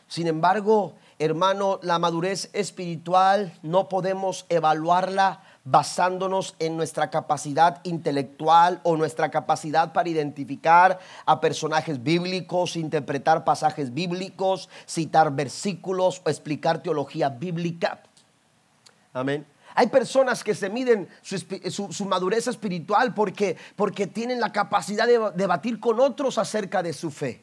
Sin embargo, hermano, la madurez espiritual no podemos evaluarla basándonos en nuestra capacidad intelectual o nuestra capacidad para identificar a personajes bíblicos, interpretar pasajes bíblicos, citar versículos o explicar teología bíblica. Amén. Hay personas que se miden su, su, su madurez espiritual porque, porque tienen la capacidad de debatir con otros acerca de su fe.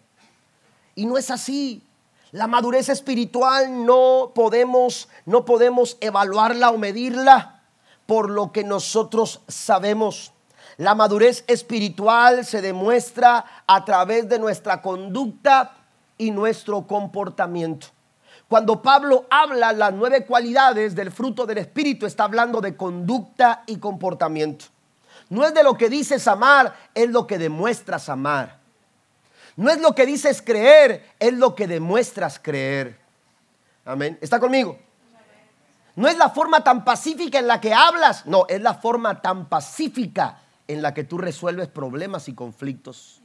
Y no es así. La madurez espiritual no podemos, no podemos evaluarla o medirla por lo que nosotros sabemos. La madurez espiritual se demuestra a través de nuestra conducta y nuestro comportamiento. Cuando Pablo habla las nueve cualidades del fruto del Espíritu, está hablando de conducta y comportamiento. No es de lo que dices amar, es lo que demuestras amar. No es lo que dices creer, es lo que demuestras creer. Amén. ¿Está conmigo? No es la forma tan pacífica en la que hablas, no, es la forma tan pacífica en la que tú resuelves problemas y conflictos.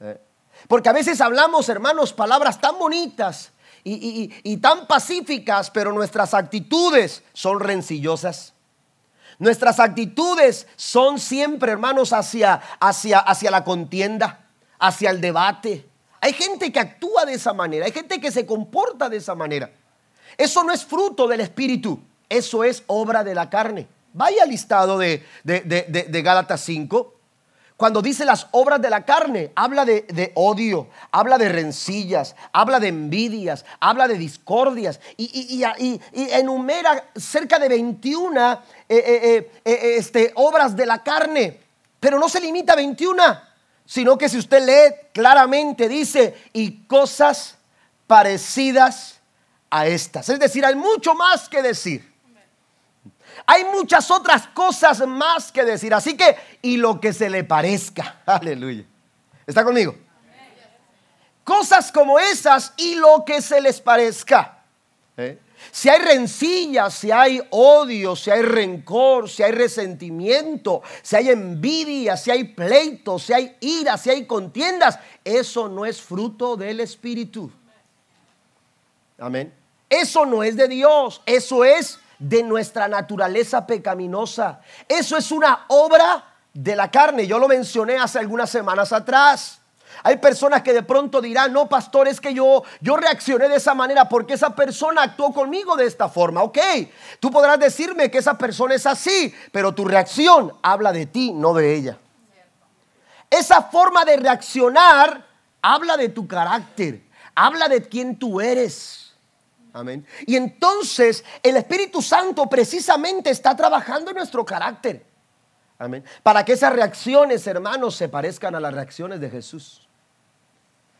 ¿Eh? Porque a veces hablamos, hermanos, palabras tan bonitas Y, y, y tan pacíficas, pero nuestras actitudes son rencillosas. Nuestras actitudes son siempre, hermanos, hacia, hacia, hacia la contienda, hacia el debate. Hay gente que actúa de esa manera, hay gente que se comporta de esa manera. Eso no es fruto del Espíritu, eso es obra de la carne. Vaya al listado de, de, de, de, de Gálatas cinco. Cuando dice las obras de la carne, habla de, de odio, habla de rencillas, habla de envidias, habla de discordias y, y, y, y enumera cerca de veintiuna eh, eh, eh, este, obras de la carne, pero no se limita a veintiuna, sino que si usted lee claramente dice, y cosas parecidas a estas. Es decir, hay mucho más que decir. Hay muchas otras cosas más que decir. Así que, y lo que se le parezca. Aleluya. ¿Está conmigo? Cosas como esas y lo que se les parezca. ¿Eh? Si hay rencilla, si hay odio, si hay rencor, si hay resentimiento, si hay envidia, si hay pleitos, si hay ira, si hay contiendas, eso no es fruto del Espíritu. Amén. Eso no es de Dios, eso es de nuestra naturaleza pecaminosa. Eso es una obra de la carne. Yo lo mencioné hace algunas semanas atrás. Hay personas que de pronto dirán, no, pastor, es que yo, yo reaccioné de esa manera porque esa persona actuó conmigo de esta forma. Ok, tú podrás decirme que esa persona es así, pero tu reacción habla de ti, no de ella. Esa forma de reaccionar habla de tu carácter, habla de quién tú eres. Amén. Y entonces el Espíritu Santo precisamente está trabajando en nuestro carácter. Amén. Para que esas reacciones, hermanos, se parezcan a las reacciones de Jesús.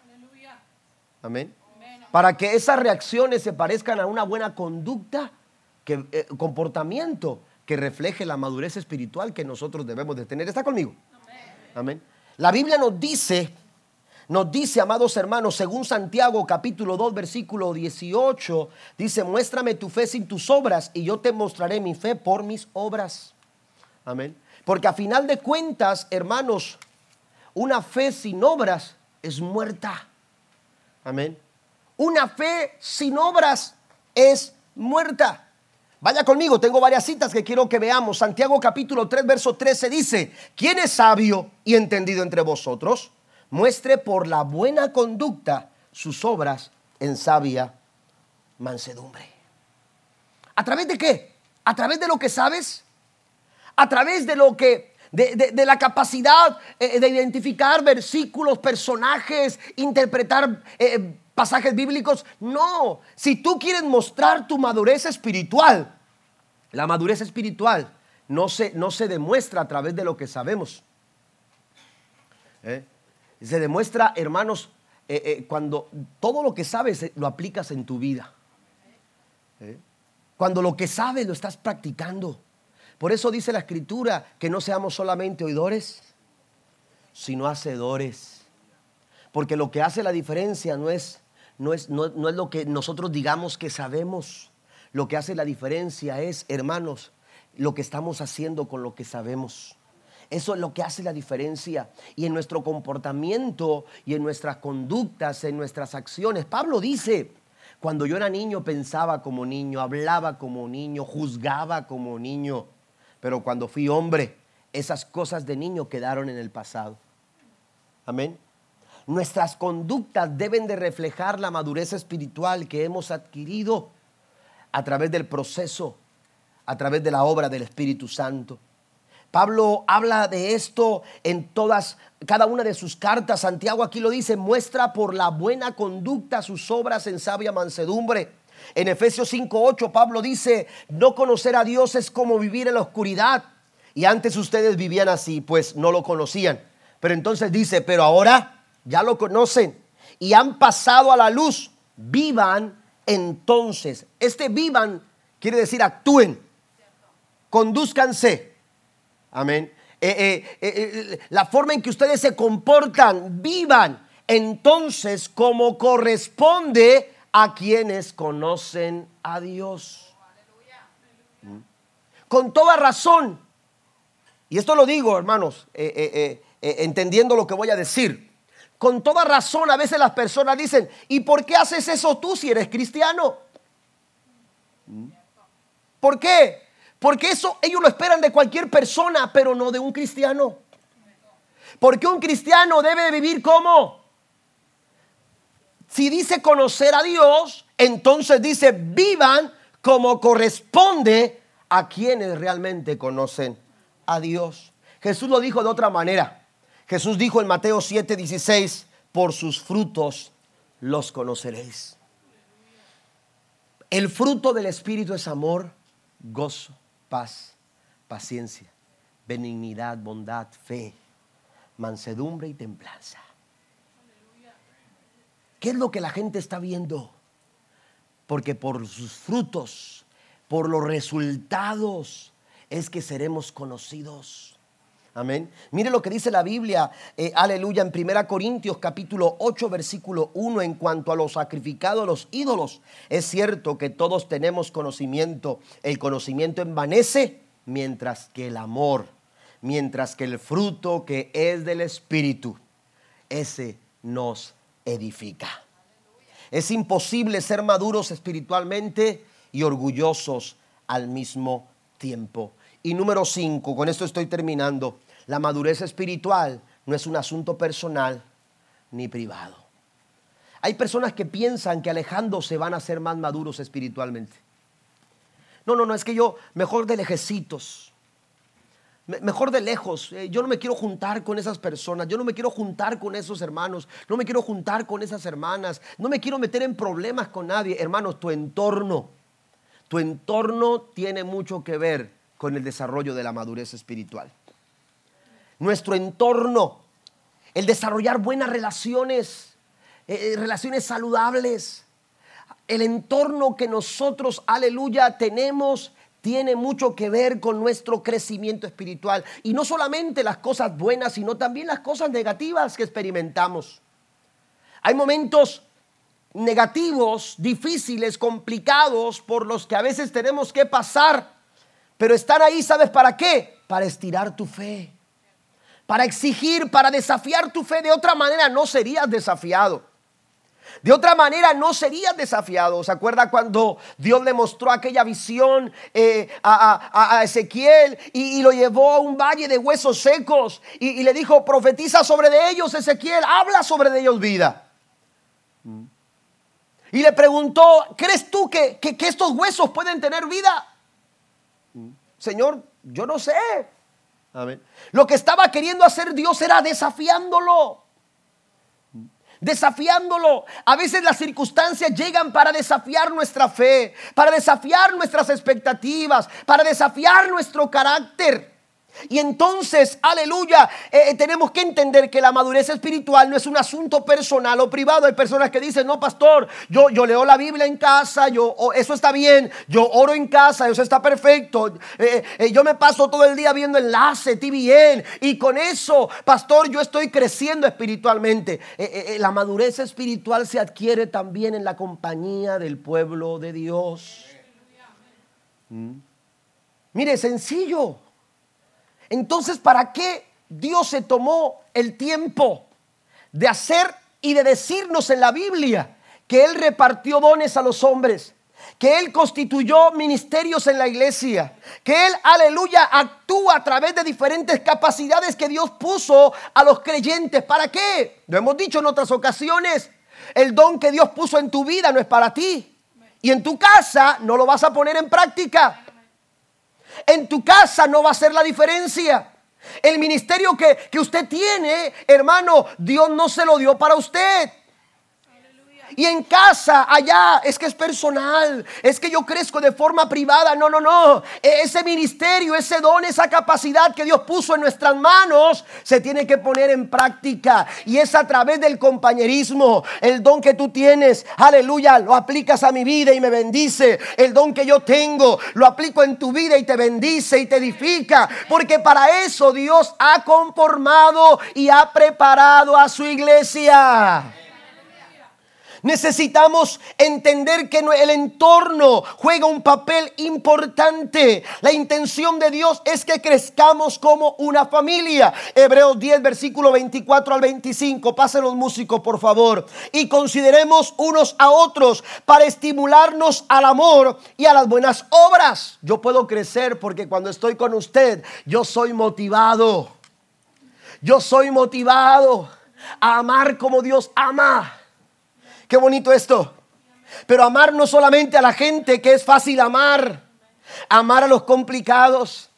Aleluya. Amén. Amén. Para que esas reacciones se parezcan a una buena conducta, que, eh, comportamiento que refleje la madurez espiritual que nosotros debemos de tener. ¿Está conmigo? Amén. Amén. La Biblia nos dice... Nos dice, amados hermanos, según Santiago capítulo dos, versículo dieciocho, dice, muéstrame tu fe sin tus obras y yo te mostraré mi fe por mis obras. Amén. Porque a final de cuentas, hermanos, una fe sin obras es muerta. Amén. Una fe sin obras es muerta. Vaya conmigo, tengo varias citas que quiero que veamos. Santiago capítulo tres, verso trece dice, ¿quién es sabio y entendido entre vosotros? Muestre por la buena conducta sus obras en sabia mansedumbre. ¿A través de qué? ¿A través de lo que sabes? ¿A través de lo que, de, de, de la capacidad eh, de identificar versículos, personajes, interpretar eh, pasajes bíblicos? No. Si tú quieres mostrar tu madurez espiritual, la madurez espiritual no se, no se demuestra a través de lo que sabemos. ¿Eh? Se demuestra, hermanos, eh, eh, cuando todo lo que sabes eh, lo aplicas en tu vida. ¿Eh? Cuando lo que sabes lo estás practicando. Por eso dice la Escritura que no seamos solamente oidores, sino hacedores. Porque lo que hace la diferencia no es, no es, no, no es lo que nosotros digamos que sabemos. Lo que hace la diferencia es, hermanos, lo que estamos haciendo con lo que sabemos. Eso es lo que hace la diferencia. Y en nuestro comportamiento y en nuestras conductas, en nuestras acciones. Pablo dice, cuando yo era niño pensaba como niño, hablaba como niño, juzgaba como niño. Pero cuando fui hombre, esas cosas de niño quedaron en el pasado. Amén. Nuestras conductas deben de reflejar la madurez espiritual que hemos adquirido a través del proceso, a través de la obra del Espíritu Santo. Pablo habla de esto en todas, cada una de sus cartas. Santiago aquí lo dice, muestra por la buena conducta sus obras en sabia mansedumbre. En Efesios cinco ocho Pablo dice, no conocer a Dios es como vivir en la oscuridad. Y antes ustedes vivían así, pues no lo conocían. Pero entonces dice, pero ahora ya lo conocen y han pasado a la luz. Vivan entonces. Este vivan quiere decir actúen, condúzcanse. Amén. Eh, eh, eh, la forma en que ustedes se comportan, vivan entonces como corresponde a quienes conocen a Dios. Con toda razón. Y esto lo digo, hermanos, eh, eh, eh, entendiendo lo que voy a decir. Con toda razón, a veces las personas dicen, ¿y por qué haces eso tú si eres cristiano? ¿Por qué? Porque eso ellos lo esperan de cualquier persona, pero no de un cristiano. Porque un cristiano debe vivir como. Si dice conocer a Dios, entonces dice vivan como corresponde a quienes realmente conocen a Dios. Jesús lo dijo de otra manera. Jesús dijo en Mateo siete dieciséis, por sus frutos los conoceréis. El fruto del Espíritu es amor, gozo, paz, paciencia, benignidad, bondad, fe, mansedumbre y templanza. ¿Qué es lo que la gente está viendo? Porque por sus frutos, por los resultados, es que seremos conocidos. Amén. Mire lo que dice la Biblia, eh, aleluya, en Primera Corintios capítulo ocho versículo uno, en cuanto a lo sacrificado a los ídolos. Es cierto que todos tenemos conocimiento, el conocimiento envanece, mientras que el amor, mientras que el fruto que es del Espíritu, ese nos edifica. Es imposible ser maduros espiritualmente y orgullosos al mismo tiempo. Y número cinco, con esto estoy terminando. La madurez espiritual no es un asunto personal ni privado. Hay personas que piensan que alejándose van a ser más maduros espiritualmente. No, no, no, es que yo mejor de lejecitos, mejor de lejos, yo no me quiero juntar con esas personas, yo no me quiero juntar con esos hermanos, no me quiero juntar con esas hermanas, no me quiero meter en problemas con nadie. Hermanos, tu entorno, tu entorno tiene mucho que ver con el desarrollo de la madurez espiritual. Nuestro entorno, el desarrollar buenas relaciones, eh, relaciones saludables, el entorno que nosotros, aleluya, tenemos, tiene mucho que ver con nuestro crecimiento espiritual. Y no solamente las cosas buenas, sino también las cosas negativas que experimentamos. Hay momentos negativos, difíciles, complicados, por los que a veces tenemos que pasar, pero están ahí, ¿sabes para qué? Para estirar tu fe, para exigir, para desafiar tu fe. De otra manera no serías desafiado. De otra manera no serías desafiado. ¿Se acuerda cuando Dios le mostró aquella visión eh, a, a, a Ezequiel y, y lo llevó a un valle de huesos secos y, y le dijo: profetiza sobre de ellos, Ezequiel, habla sobre de ellos vida? Y le preguntó: ¿crees tú que, que, que estos huesos pueden tener vida? Señor, yo no sé. Amén. Lo que estaba queriendo hacer Dios era desafiándolo. Desafiándolo. A veces las circunstancias llegan para desafiar nuestra fe, para desafiar nuestras expectativas, para desafiar nuestro carácter. Y entonces, aleluya, eh, tenemos que entender que la madurez espiritual no es un asunto personal o privado. Hay personas que dicen: no, pastor, yo, yo leo la Biblia en casa, yo, oh, eso está bien, yo oro en casa, eso está perfecto, eh, eh, yo me paso todo el día viendo Enlace, T V N, y con eso, pastor, yo estoy creciendo espiritualmente. Eh, eh, la madurez espiritual se adquiere también en la compañía del pueblo de Dios. Mm. Mire, sencillo. Entonces, ¿para qué Dios se tomó el tiempo de hacer y de decirnos en la Biblia que Él repartió dones a los hombres, que Él constituyó ministerios en la iglesia, que Él, aleluya, actúa a través de diferentes capacidades que Dios puso a los creyentes? ¿Para qué? Lo hemos dicho en otras ocasiones, el don que Dios puso en tu vida no es para ti, y en tu casa no lo vas a poner en práctica. En tu casa no va a hacer la diferencia. El ministerio que, que usted tiene, hermano, Dios no se lo dio para usted. Aleluya. Y en casa, allá, es que es personal, es que yo crezco de forma privada. No, no, no. Ese ministerio, ese don, esa capacidad que Dios puso en nuestras manos, se tiene que poner en práctica. Y es a través del compañerismo. El don que tú tienes, aleluya, lo aplicas a mi vida y me bendice. El don que yo tengo, lo aplico en tu vida y te bendice y te edifica. Porque para eso Dios ha conformado y ha preparado a su iglesia. Necesitamos entender que el entorno juega un papel importante. La intención de Dios es que crezcamos como una familia. Hebreos diez, versículo veinticuatro al veinticinco. Pasen los músicos, por favor. Y consideremos unos a otros para estimularnos al amor y a las buenas obras. Yo puedo crecer porque cuando estoy con usted, yo soy motivado. Yo soy motivado a amar como Dios ama. Qué bonito esto. Pero amar no solamente a la gente que es fácil amar, amar a los complicados.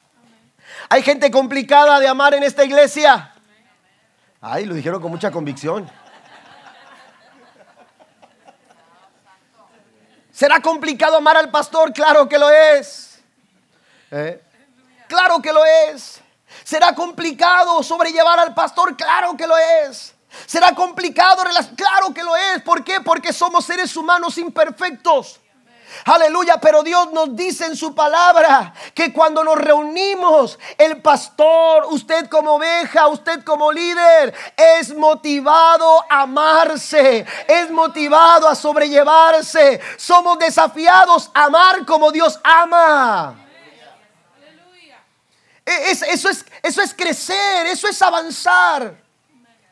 Hay gente complicada de amar en esta iglesia. Ay, lo dijeron con mucha convicción. ¿Será complicado amar al pastor? Claro que lo es. ¿Eh? Claro que lo es. ¿Será complicado sobrellevar al pastor? Claro que lo es. ¿Será complicado? Claro que lo es. ¿Por qué? Porque somos seres humanos imperfectos. Aleluya, pero Dios nos dice en su palabra que cuando nos reunimos, el pastor, usted como oveja, usted como líder, es motivado a amarse, es motivado a sobrellevarse. Somos desafiados a amar como Dios ama. Es, eso, es, eso es crecer, eso es avanzar.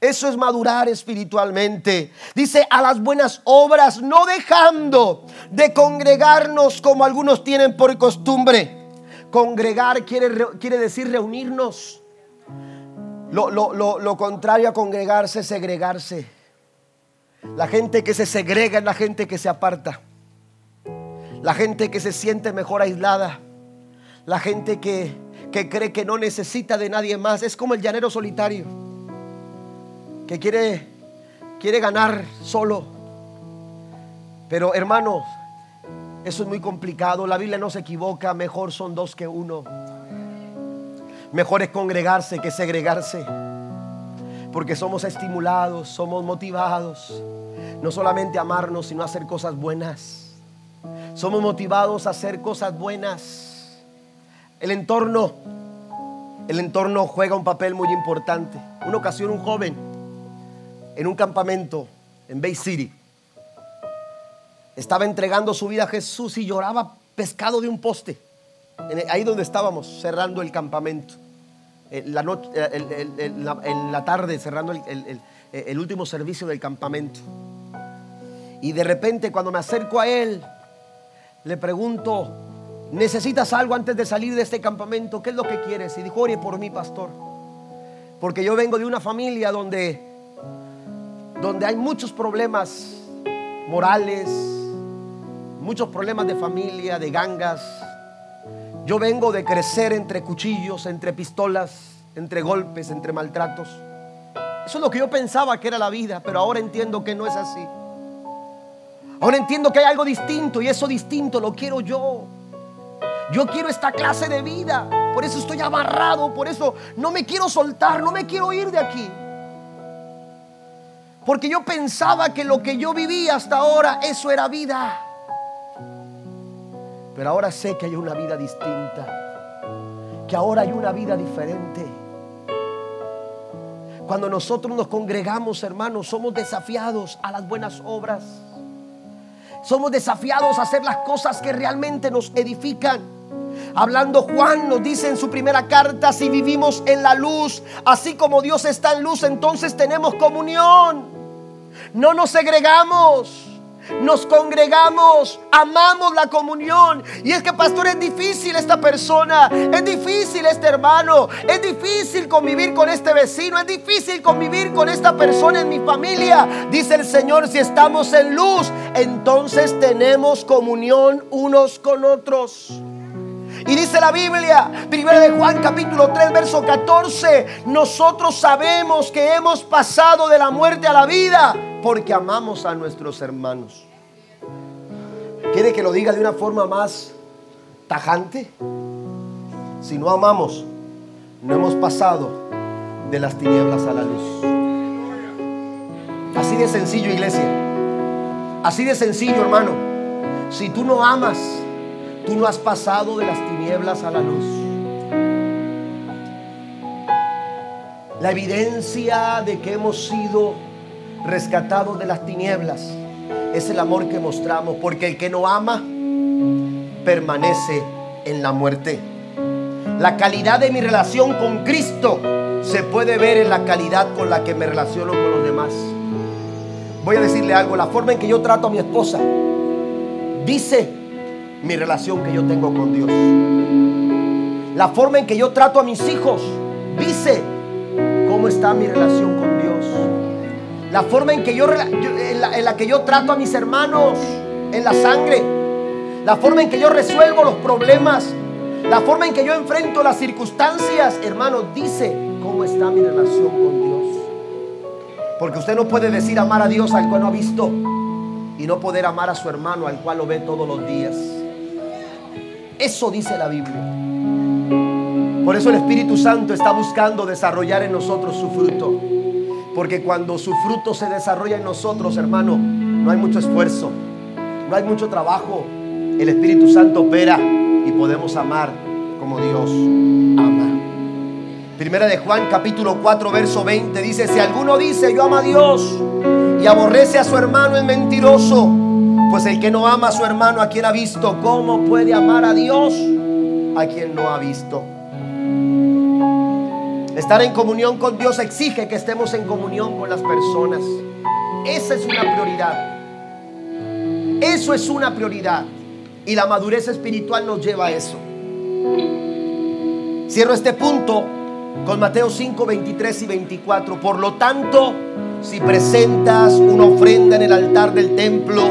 Eso es madurar espiritualmente. Dice, a las buenas obras, no dejando de congregarnos como algunos tienen por costumbre. Congregar quiere, quiere decir reunirnos. Lo, lo, lo, lo contrario a congregarse es segregarse. La gente que se segrega es la gente que se aparta. La gente que se siente mejor aislada. La gente que, que cree que no necesita de nadie más. Es como el llanero solitario, que quiere, quiere ganar solo. Pero hermano, eso es muy complicado. La Biblia no se equivoca. Mejor son dos que uno. Mejor es congregarse que segregarse, porque somos estimulados, somos motivados, no solamente a amarnos, sino a hacer cosas buenas. Somos motivados a hacer cosas buenas. El entorno, el entorno juega un papel muy importante. Una ocasión un joven en un campamento en Bay City estaba entregando su vida a Jesús y lloraba pescado de un poste, ahí donde estábamos cerrando el campamento en la, noche, en la, en la tarde, cerrando el, el, el último servicio del campamento. Y de repente, cuando me acerco a él, le pregunto, ¿necesitas algo antes de salir de este campamento? ¿Qué es lo que quieres? Y dijo, ore por mí, pastor, porque yo vengo de una familia donde donde hay muchos problemas morales, muchos problemas de familia, de gangas. Yo vengo de crecer entre cuchillos, entre pistolas, entre golpes, entre maltratos. Eso es lo que yo pensaba que era la vida, pero ahora entiendo que no es así. Ahora entiendo que hay algo distinto, y eso distinto lo quiero yo. Yo quiero esta clase de vida, por eso estoy amarrado, por eso no me quiero soltar, no me quiero ir de aquí. Porque yo pensaba que lo que yo vivía hasta ahora, eso era vida. Pero ahora sé que hay una vida distinta, que ahora hay una vida diferente. Cuando nosotros nos congregamos, hermanos, somos desafiados a las buenas obras. Somos desafiados a hacer las cosas que realmente nos edifican. Hablando Juan nos dice en su primera carta, si vivimos en la luz, así como Dios está en luz, entonces tenemos comunión. No nos segregamos, nos congregamos, amamos la comunión. Y es que, pastor, es difícil esta persona, es difícil este hermano, es difícil convivir con este vecino, es difícil convivir con esta persona en mi familia. Dice el Señor, si estamos en luz, entonces tenemos comunión unos con otros. Y dice la Biblia, Primera de Juan capítulo tres verso catorce, nosotros sabemos que hemos pasado de la muerte a la vida porque amamos a nuestros hermanos. ¿Quiere que lo diga de una forma más tajante? Si no amamos, no hemos pasado de las tinieblas a la luz. Así de sencillo, iglesia. Así de sencillo, hermano. Si tú no amas, tú no has pasado de las tinieblas a la luz. La evidencia de que hemos sido rescatados de las tinieblas es el amor que mostramos, porque el que no ama permanece en la muerte. La calidad de mi relación con Cristo se puede ver en la calidad con la que me relaciono con los demás. Voy a decirle algo, la forma en que yo trato a mi esposa dice mi relación que yo tengo con Dios. La forma en que yo trato a mis hijos dice cómo está mi relación con Dios. La forma en que yo, en la, en la que yo trato a mis hermanos en la sangre, la forma en que yo resuelvo los problemas, la forma en que yo enfrento las circunstancias, hermanos, dice cómo está mi relación con Dios. Porque usted no puede decir amar a Dios al cual no ha visto y no poder amar a su hermano al cual lo ve todos los días. Eso dice la Biblia. Por eso el Espíritu Santo está buscando desarrollar en nosotros su fruto. Porque cuando su fruto se desarrolla en nosotros, hermano, no hay mucho esfuerzo, no hay mucho trabajo. El Espíritu Santo opera y podemos amar como Dios ama. Primera de Juan capítulo cuatro verso veinte dice: si alguno dice yo amo a Dios y aborrece a su hermano, es mentiroso, pues el que no ama a su hermano a quien ha visto, ¿cómo puede amar a Dios a quien no ha visto? Estar en comunión con Dios exige que estemos en comunión con las personas. Esa es una prioridad. Eso es una prioridad. Y la madurez espiritual nos lleva a eso. Cierro este punto con Mateo cinco, veintitrés y veinticuatro. Por lo tanto, si presentas una ofrenda en el altar del templo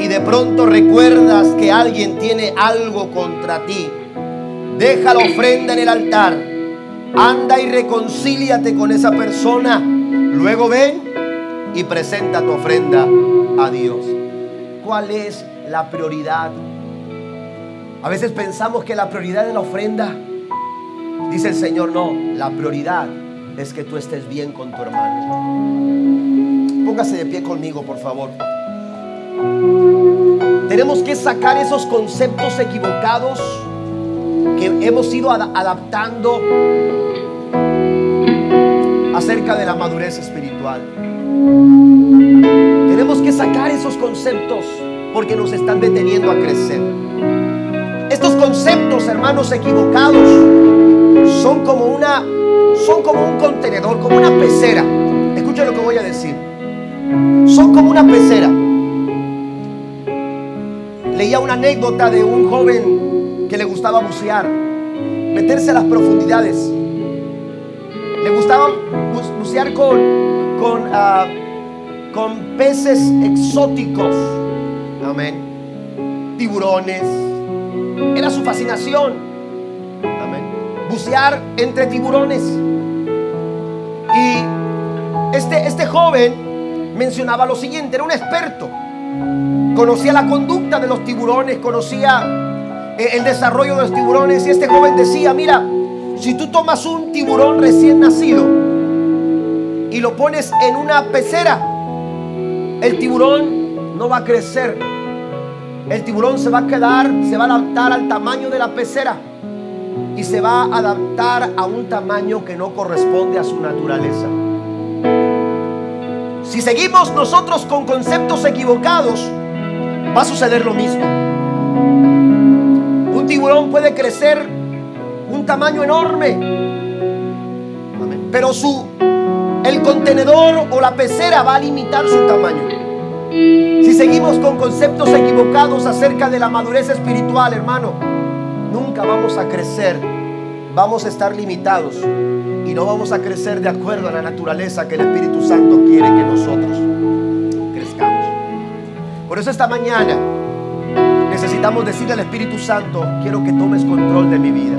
y de pronto recuerdas que alguien tiene algo contra ti, deja la ofrenda en el altar. Anda y reconcíliate con esa persona. Luego ven y presenta tu ofrenda a Dios. ¿Cuál es la prioridad? A veces pensamos que la prioridad es la ofrenda. Dice el Señor, no, la prioridad es que tú estés bien con tu hermano. Póngase de pie conmigo, por favor. Tenemos que sacar esos conceptos equivocados que hemos ido ad- adaptando acerca de la madurez espiritual. Tenemos que sacar esos conceptos porque nos están deteniendo a crecer. Estos conceptos, hermanos, equivocados son como una son como un contenedor, como una pecera. Escucha lo que voy a decir. Son como una pecera. Leía una anécdota de un joven que le gustaba bucear, meterse a las profundidades. Le gustaba bucear con con, uh, con peces exóticos. Amén. Tiburones. Era su fascinación. Amén. Bucear entre tiburones. Y este, este joven mencionaba lo siguiente. Era un experto. Conocía la conducta de los tiburones. Conocía el desarrollo de los tiburones. Y este joven decía: mira, si tú tomas un tiburón recién nacido y lo pones en una pecera, el tiburón no va a crecer. El tiburón se va a quedar, se va a adaptar al tamaño de la pecera y se va a adaptar a un tamaño que no corresponde a su naturaleza. Si seguimos nosotros con conceptos equivocados, va a suceder lo mismo. Un tiburón puede crecer un tamaño enorme, amén, pero su, el contenedor o la pecera va a limitar su tamaño. Si seguimos con conceptos equivocados acerca de la madurez espiritual, hermano, nunca vamos a crecer. Vamos a estar limitados y no vamos a crecer de acuerdo a la naturaleza que el Espíritu Santo quiere que nosotros crezcamos. Por eso esta mañana necesitamos decirle al Espíritu Santo: quiero que tomes control de mi vida.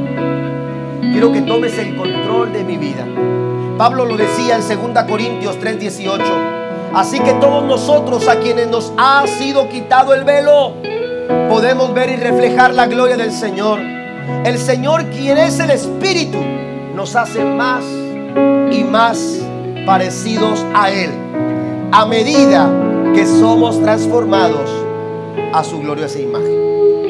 Quiero que tomes el control de mi vida. Pablo lo decía en segunda Corintios tres dieciocho. Así que todos nosotros, a quienes nos ha sido quitado el velo, podemos ver y reflejar la gloria del Señor. El Señor, quien es el Espíritu, nos hace más y más parecidos a Él, a medida que somos transformados a su gloriosa imagen.